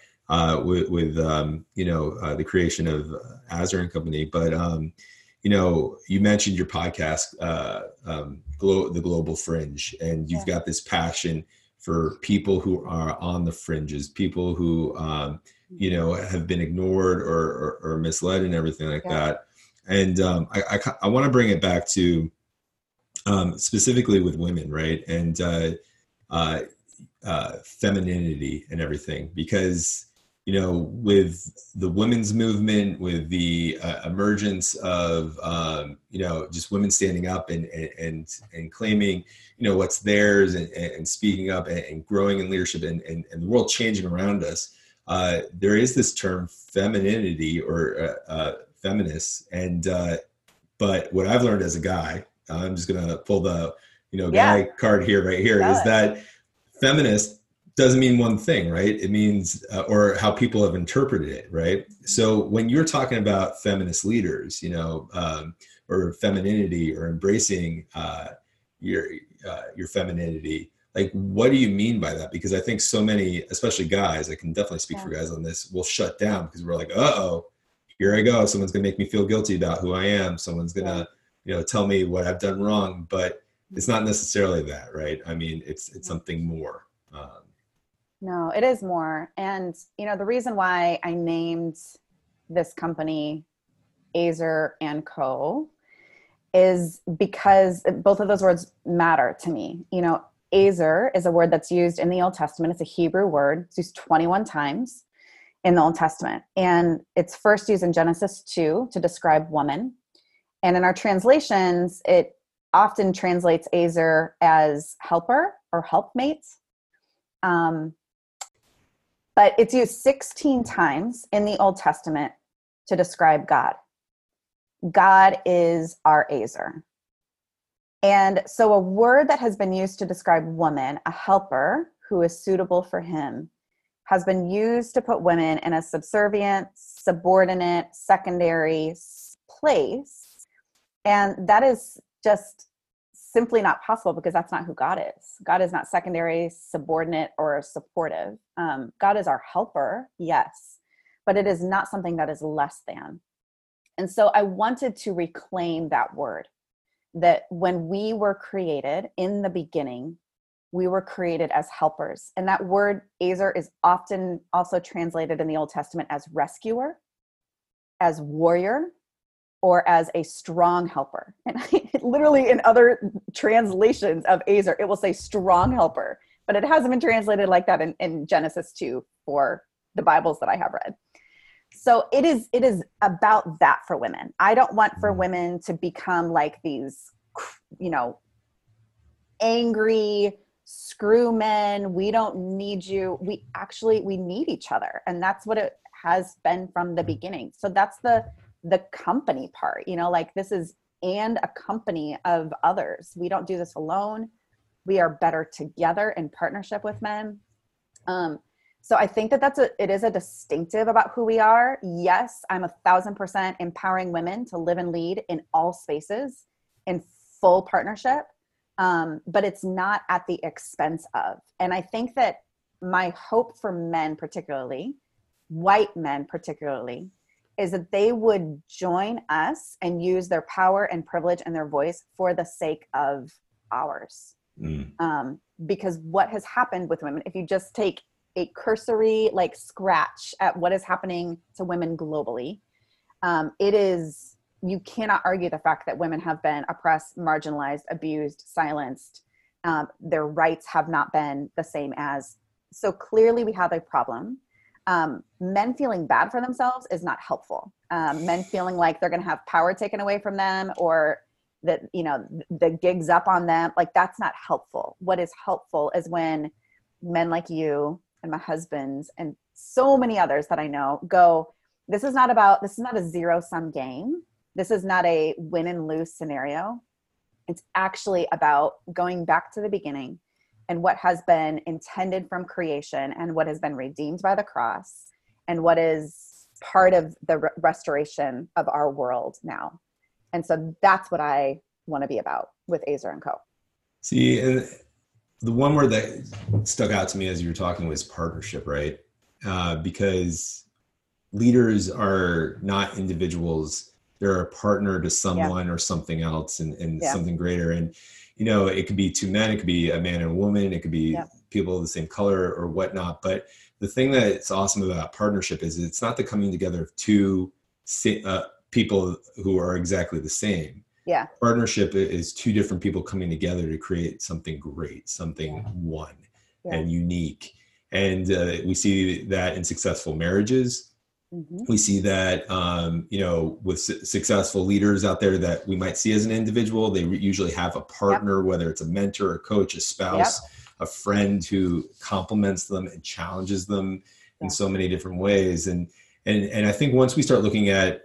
with the creation of Azure Company. But, you know, you mentioned your podcast, the Global Fringe, and you've got this passion for people who are on the fringes, people who, you know, have been ignored or misled and everything like that. And I want to bring it back to specifically with women, right? And femininity and everything, because you know, with the women's movement, with the emergence of, you know, just women standing up and claiming, you know, what's theirs and speaking up and growing in leadership and the world changing around us, there is this term femininity or feminists. And, but what I've learned as a guy, I'm just going to pull the, you know, guy card here, is that feminist doesn't mean one thing, right? It means, or how people have interpreted it, right? So when you're talking about feminist leaders, you know, or femininity, or embracing your femininity, like, what do you mean by that? Because I think so many, especially guys, I can definitely speak for guys on this, will shut down because we're like, uh-oh, here I go. Someone's gonna make me feel guilty about who I am. Someone's gonna, you know, tell me what I've done wrong. But it's not necessarily that, right? I mean, it's something more. No, it is more. And, you know, the reason why I named this company Azure & Co. is because both of those words matter to me. You know, Azure is a word that's used in the Old Testament. It's a Hebrew word. It's used 21 times in the Old Testament. And it's first used in Genesis 2 to describe woman. And in our translations, it often translates Azure as helper or helpmate. But it's used 16 times in the Old Testament to describe God. God is our Azure. And so a word that has been used to describe woman, a helper who is suitable for him, has been used to put women in a subservient, subordinate, secondary place. And that is just simply not possible, because that's not who God is. God is not secondary, subordinate, or supportive. God is our helper, yes, but it is not something that is less than. And so I wanted to reclaim that word, that when we were created in the beginning, we were created as helpers. And that word Azure is often also translated in the Old Testament as rescuer, as warrior, or as a strong helper. And literally in other translations of Azer, it will say strong helper, but it hasn't been translated like that in Genesis 2 for the Bibles that I have read. So it is about that for women. I don't want for women to become like these, you know, angry screw men. We don't need you. We need each other. And that's what it has been from the beginning. So that's the company part, you know, like this is, and a company of others. We don't do this alone. We are better together in partnership with men. So I think that it is a distinctive about who we are. Yes, I'm 1,000% empowering women to live and lead in all spaces in full partnership, but it's not at the expense of. And I think that my hope for men particularly, white men particularly, is that they would join us and use their power and privilege and their voice for the sake of ours. Because what has happened with women, if you just take a cursory like scratch at what is happening to women globally, it is, you cannot argue the fact that women have been oppressed, marginalized, abused, silenced. Their rights have not been the same as, so clearly we have a problem. Men feeling bad for themselves is not helpful. Men feeling like they're going to have power taken away from them, or that, you know, the gig's up on them, like that's not helpful. What is helpful is when men like you and my husband's and so many others that I know go, this is not a zero-sum game. This is not a win and lose scenario. It's actually about going back to the beginning and what has been intended from creation and what has been redeemed by the cross and what is part of the restoration of our world now. And so that's what I want to be about with Azer & Co. See, and the one word that stuck out to me as you were talking was partnership, right? Because leaders are not individuals. They're a partner to someone or something else and something greater. And, you know, it could be two men, it could be a man and a woman, it could be people of the same color or whatnot. But the thing that's awesome about partnership is it's not the coming together of two people who are exactly the same. Yeah. Partnership is two different people coming together to create something great, something one and unique. And we see that in successful marriages. Mm-hmm. We see that, you know, with successful leaders out there that we might see as an individual, they usually have a partner, whether it's a mentor, a coach, a spouse, a friend who compliments them and challenges them in so many different ways. And I think once we start looking at,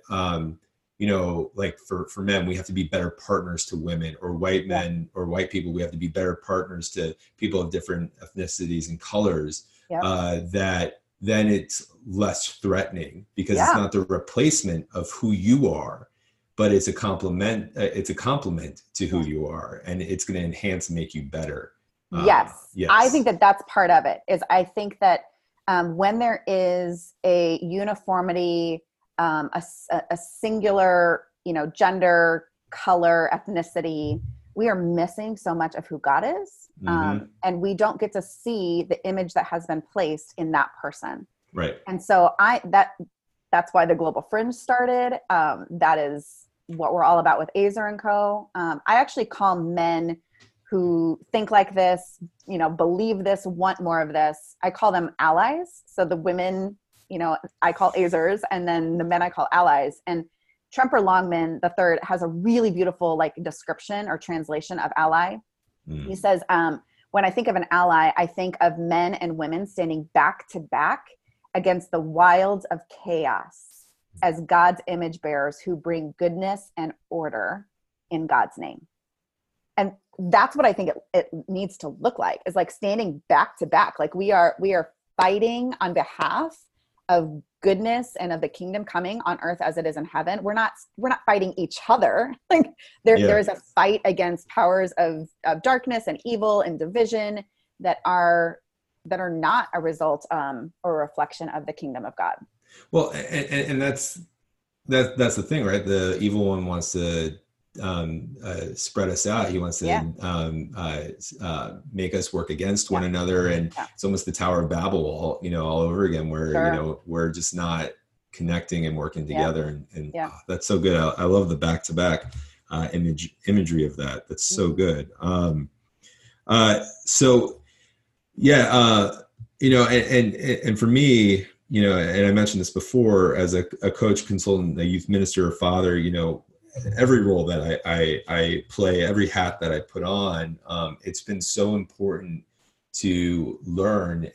you know, like for men, we have to be better partners to women, or white men or white people. We have to be better partners to people of different ethnicities and colors, that then it's less threatening, because it's not the replacement of who you are, but it's a complement. It's a complement to who you are, and it's going to enhance, make you better. Yes. I think that that's part of it is I think that when there is a uniformity, a singular, you know, gender, color, ethnicity, we are missing so much of who God is. And we don't get to see the image that has been placed in that person. Right. And so that's why the Global Fringe started. That is what we're all about with Azer & Co. I actually call men who think like this, you know, believe this, want more of this, I call them allies. So the women, you know, I call Azers, and then the men I call allies. And Tremper Longman III has a really beautiful like description or translation of ally. He says, when I think of an ally, I think of men and women standing back to back against the wilds of chaos as God's image bearers who bring goodness and order in God's name. And that's what I think it needs to look like, is like standing back to back. Like we are fighting on behalf of goodness and of the kingdom coming on earth as it is in heaven. We're not fighting each other. Like there is a fight against powers of darkness and evil and division that are not a result or a reflection of the kingdom of God. Well, and that's the thing, right? The evil one wants to spread us out. He wants to make us work against one another, and it's almost the Tower of Babel, all over again, where we're just not connecting and working together. And that's so good. I love the back-to-back imagery of that. That's so good. And for me, you know, and I mentioned this before, as a coach, consultant, a youth minister, a father, you know, every role that I play, every hat that I put on, it's been so important to learn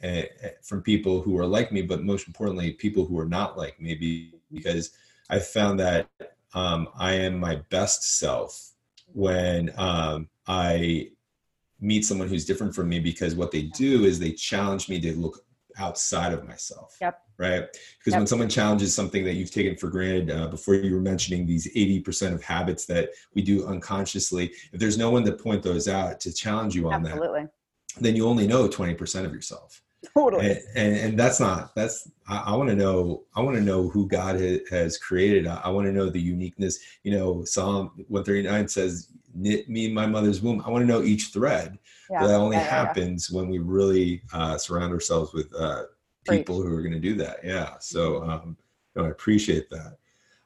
from people who are like me, but most importantly, people who are not like me, because I found that I am my best self when I meet someone who's different from me, because what they do is they challenge me to look outside of myself. Yep. Right? Because when someone challenges something that you've taken for granted, before you were mentioning these 80% of habits that we do unconsciously, if there's no one to point those out to challenge you on that, then you only know 20% of yourself. Totally. And I want to know who God has created. I want to know the uniqueness. You know, Psalm 139 says, knit me in my mother's womb. I want to know each thread. That only happens when we really surround ourselves with people who are going to do that. Yeah. So I appreciate that.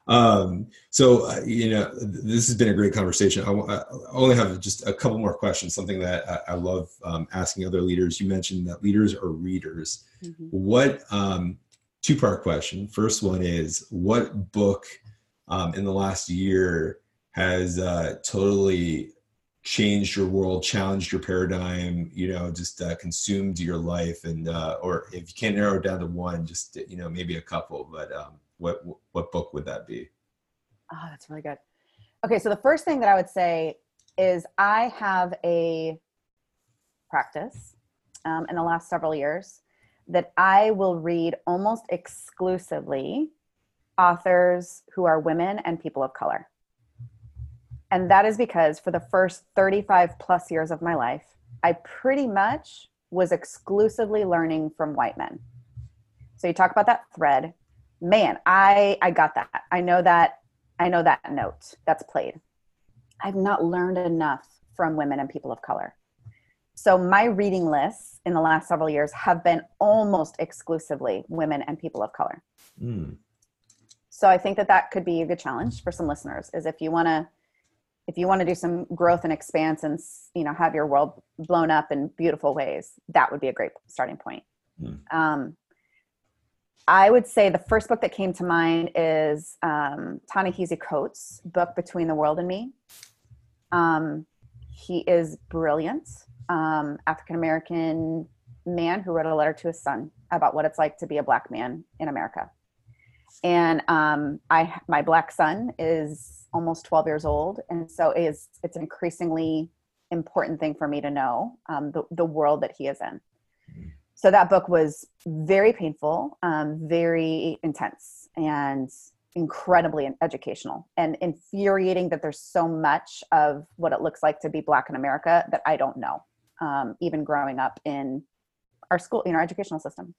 This has been a great conversation. I only have just a couple more questions, something that I love asking other leaders. You mentioned that leaders are readers. Mm-hmm. What, two-part question. First one is, what book in the last year has totally changed your world, challenged your paradigm, you know, just consumed your life? And, or if you can't narrow it down to one, just, you know, maybe a couple, but what book would that be? Oh, that's really good. Okay. So the first thing that I would say is I have a practice in the last several years that I will read almost exclusively authors who are women and people of color. And that is because for the first 35 plus years of my life, I pretty much was exclusively learning from white men. So you talk about that thread. Man, I got that. I know that note that's played. I've not learned enough from women and people of color. So my reading lists in the last several years have been almost exclusively women and people of color. Mm. So I think that could be a good challenge for some listeners, is if you want to do some growth and expanse and, you know, have your world blown up in beautiful ways, that would be a great starting point. Mm. I would say the first book that came to mind is Ta-Nehisi Coates' book, Between the World and Me. He is brilliant, African-American man who wrote a letter to his son about what it's like to be a black man in America. And my black son is almost 12 years old. And so it's an increasingly important thing for me to know the world that he is in. So that book was very painful, very intense, and incredibly educational, and infuriating that there's so much of what it looks like to be black in America that I don't know, even growing up in our school, in our educational system.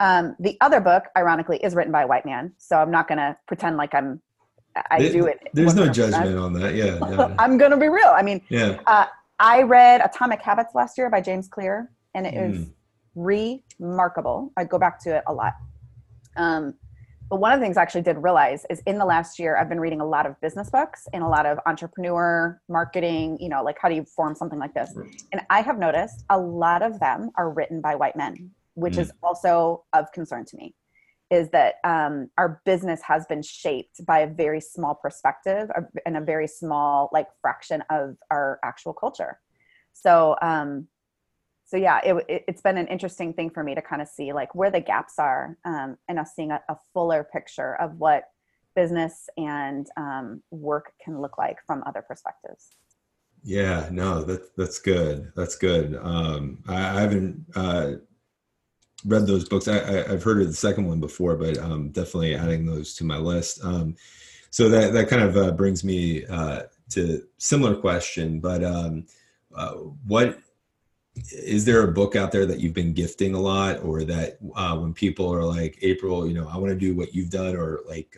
The other book, ironically, is written by a white man. So I'm not going to pretend like there's no judgment on that. Yeah. No. I'm going to be real. I mean, I read Atomic Habits last year by James Clear, and it is remarkable. I go back to it a lot. But one of the things I actually did realize is in the last year, I've been reading a lot of business books and a lot of entrepreneur marketing, you know, like how do you form something like this? And I have noticed a lot of them are written by white men, which is also of concern to me, is that our business has been shaped by a very small perspective and a very small, like, fraction of our actual culture. So yeah, it's been an interesting thing for me to kind of see, like, where the gaps are, and us seeing a fuller picture of what business and work can look like from other perspectives. Yeah, no, that's good. That's good. I haven't read those books. I've heard of the second one before, but definitely adding those to my list. So that kind of brings me to similar question, but what is there a book out there that you've been gifting a lot, or that when people are like, April, you know, I want to do what you've done, or like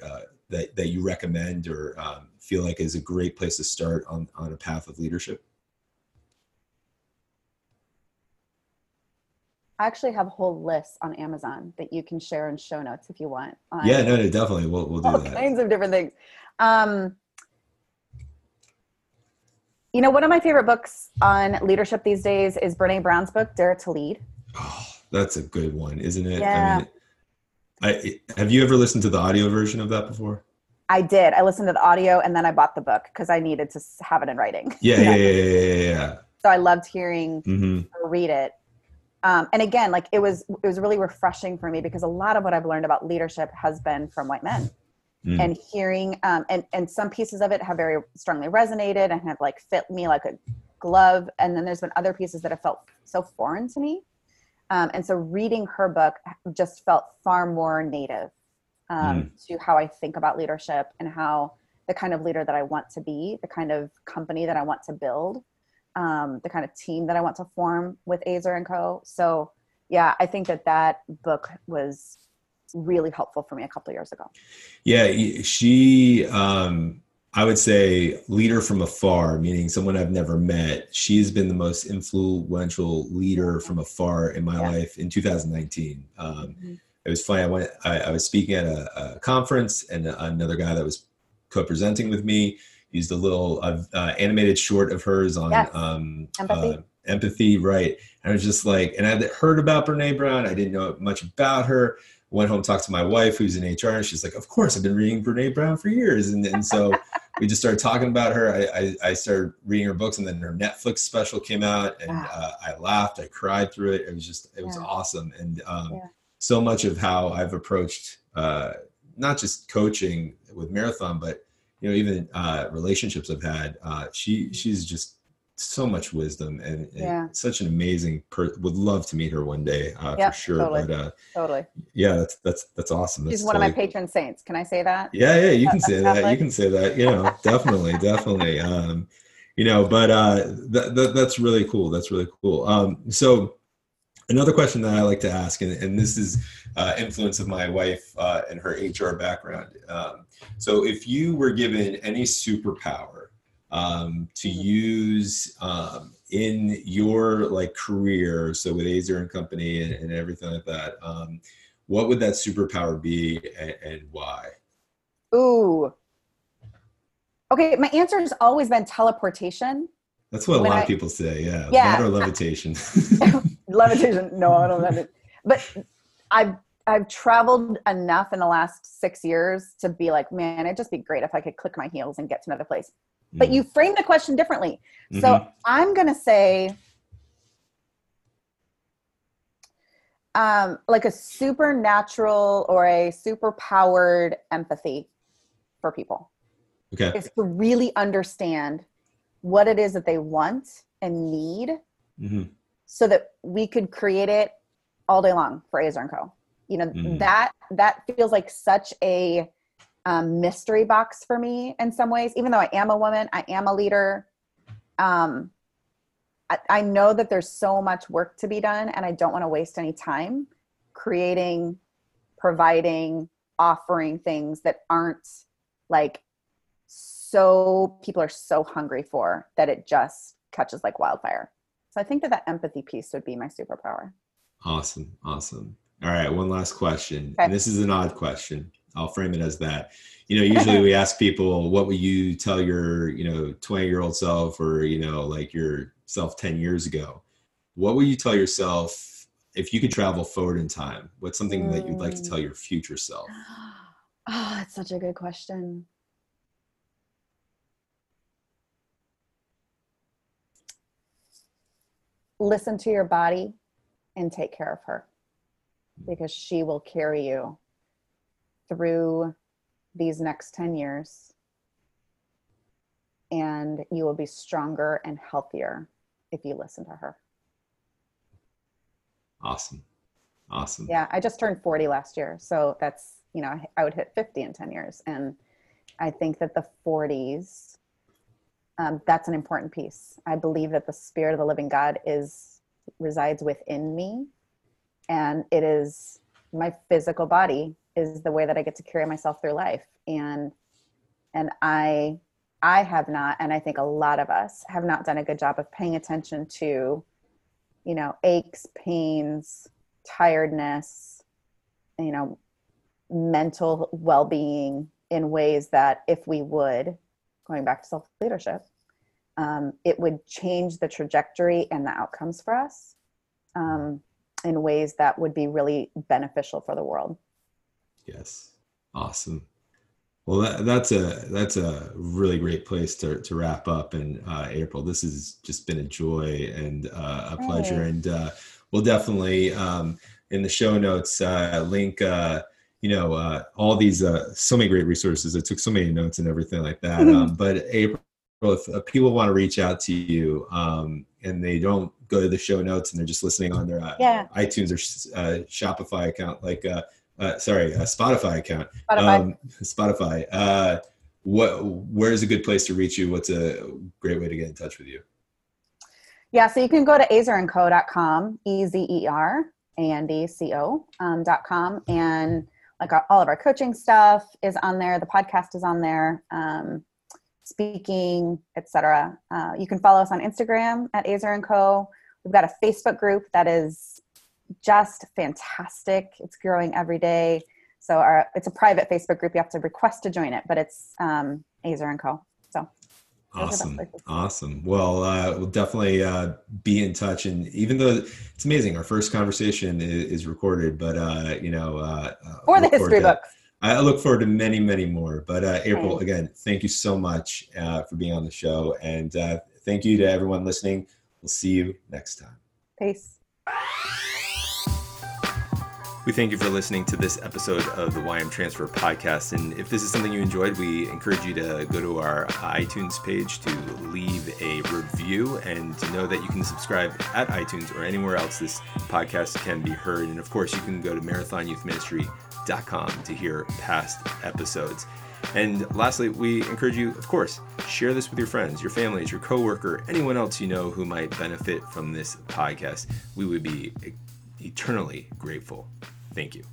that you recommend, or feel like is a great place to start on a path of leadership? I actually have whole lists on Amazon that you can share in show notes if you want. Yeah, no, definitely. We'll do all that. All kinds of different things. You know, one of my favorite books on leadership these days is Brene Brown's book, Dare to Lead. Oh, that's a good one, isn't it? Yeah. Have you ever listened to the audio version of that before? I did. I listened to the audio and then I bought the book because I needed to have it in writing. Yeah. So I loved hearing her read it. And again, like it was really refreshing for me because a lot of what I've learned about leadership has been from white men. And hearing, and some pieces of it have very strongly resonated and have like fit me like a glove. And then there's been other pieces that have felt so foreign to me. And so reading her book just felt far more native to how I think about leadership and how the kind of leader that I want to be, the kind of company that I want to build, the kind of team that I want to form with Azure and Co. So yeah, I think that book was really helpful for me a couple of years ago. Yeah. She, I would say leader from afar, meaning someone I've never met. She's been the most influential leader from afar in my life in 2019. It was funny. I was speaking at a conference and another guy that was co-presenting with me used a little animated short of hers on empathy. Right. And I was just like, and I had heard about Brene Brown. I didn't know much about her. Went home, talked to my wife, who's in HR, and she's like, of course, I've been reading Brene Brown for years. And so we just started talking about her. I started reading her books, and then her Netflix special came out, and I laughed, I cried through it. It was awesome. And so much of how I've approached not just coaching with Marathon, but even relationships I've had, she's just so much wisdom and such an amazing person. Would love to meet her one day for sure. Totally. But, totally. Yeah. That's awesome. She's one of my patron saints. Can I say that? Yeah. You can say that. You can say that, definitely. But that's really cool. That's really cool. So another question that I like to ask, and this is influence of my wife and her HR background. So if you were given any superpower, to use in your career, so with Azure and Company and everything like that, what would that superpower be and why? Ooh. Okay, my answer has always been teleportation. That's what a lot of people say, yeah. That or levitation. Levitation, no, I don't have it. But I've traveled enough in the last 6 years to be like, man, it'd just be great if I could click my heels and get to another place. But you framed the question differently. So I'm going to say like a supernatural or a superpowered empathy for people. Okay. It's to really understand what it is that they want and need so that we could create it all day long for Azure and Co. That feels like such a mystery box for me in some ways, even though I am a woman, I am a leader. I know that there's so much work to be done and I don't want to waste any time creating, providing, offering things that aren't people are so hungry for that it just catches like wildfire. So I think that empathy piece would be my superpower. Awesome. All right. One last question. Okay. And this is an odd question. I'll frame it as that. Usually we ask people, what would you tell your, 20-year-old self or, yourself 10 years ago? What would you tell yourself if you could travel forward in time? What's something that you'd like to tell your future self? Oh, that's such a good question. Listen to your body and take care of her because she will carry you through these next 10 years, and you will be stronger and healthier if you listen to her. Awesome. Yeah. I just turned 40 last year. So that's, I would hit 50 in 10 years. And I think that the 40s, that's an important piece. I believe that the spirit of the living God resides within me, and it is my physical body is the way that I get to carry myself through life. And I have not, and I think a lot of us have not done a good job of paying attention to you know, aches, pains, tiredness, you know, mental well-being in ways that if we would, going back to self-leadership, it would change the trajectory and the outcomes for us in ways that would be really beneficial for the world. Yes. Awesome. Well, that's a really great place to wrap up. And April, this has just been a joy and a pleasure. And we'll definitely in the show notes link, all these so many great resources. I took so many notes and everything like that. But April, if people want to reach out to you and they don't go to the show notes and they're just listening on their iTunes or Shopify account, like a Spotify account. Spotify. Where is a good place to reach you? What's a great way to get in touch with you? Yeah, so you can go to azerenco.com, AZERANDCO.com, and like all of our coaching stuff is on there. The podcast is on there, speaking, etc. You can follow us on Instagram at azerenco. We've got a Facebook group that is just fantastic. It's growing every day. So it's a private Facebook group. You have to request to join it, but it's Azer & Co. So awesome. Well, we'll definitely be in touch. And even though it's amazing, our first conversation is recorded, but for the history books. I look forward to many, many more. But April, again, thank you so much for being on the show. And thank you to everyone listening. We'll see you next time. Peace. We thank you for listening to this episode of the YM Transfer Podcast. And if this is something you enjoyed, we encourage you to go to our iTunes page to leave a review and to know that you can subscribe at iTunes or anywhere else this podcast can be heard. And of course, you can go to MarathonYouthMinistry.com to hear past episodes. And lastly, we encourage you, of course, share this with your friends, your families, your coworker, anyone else you know who might benefit from this podcast. We would be eternally grateful. Thank you.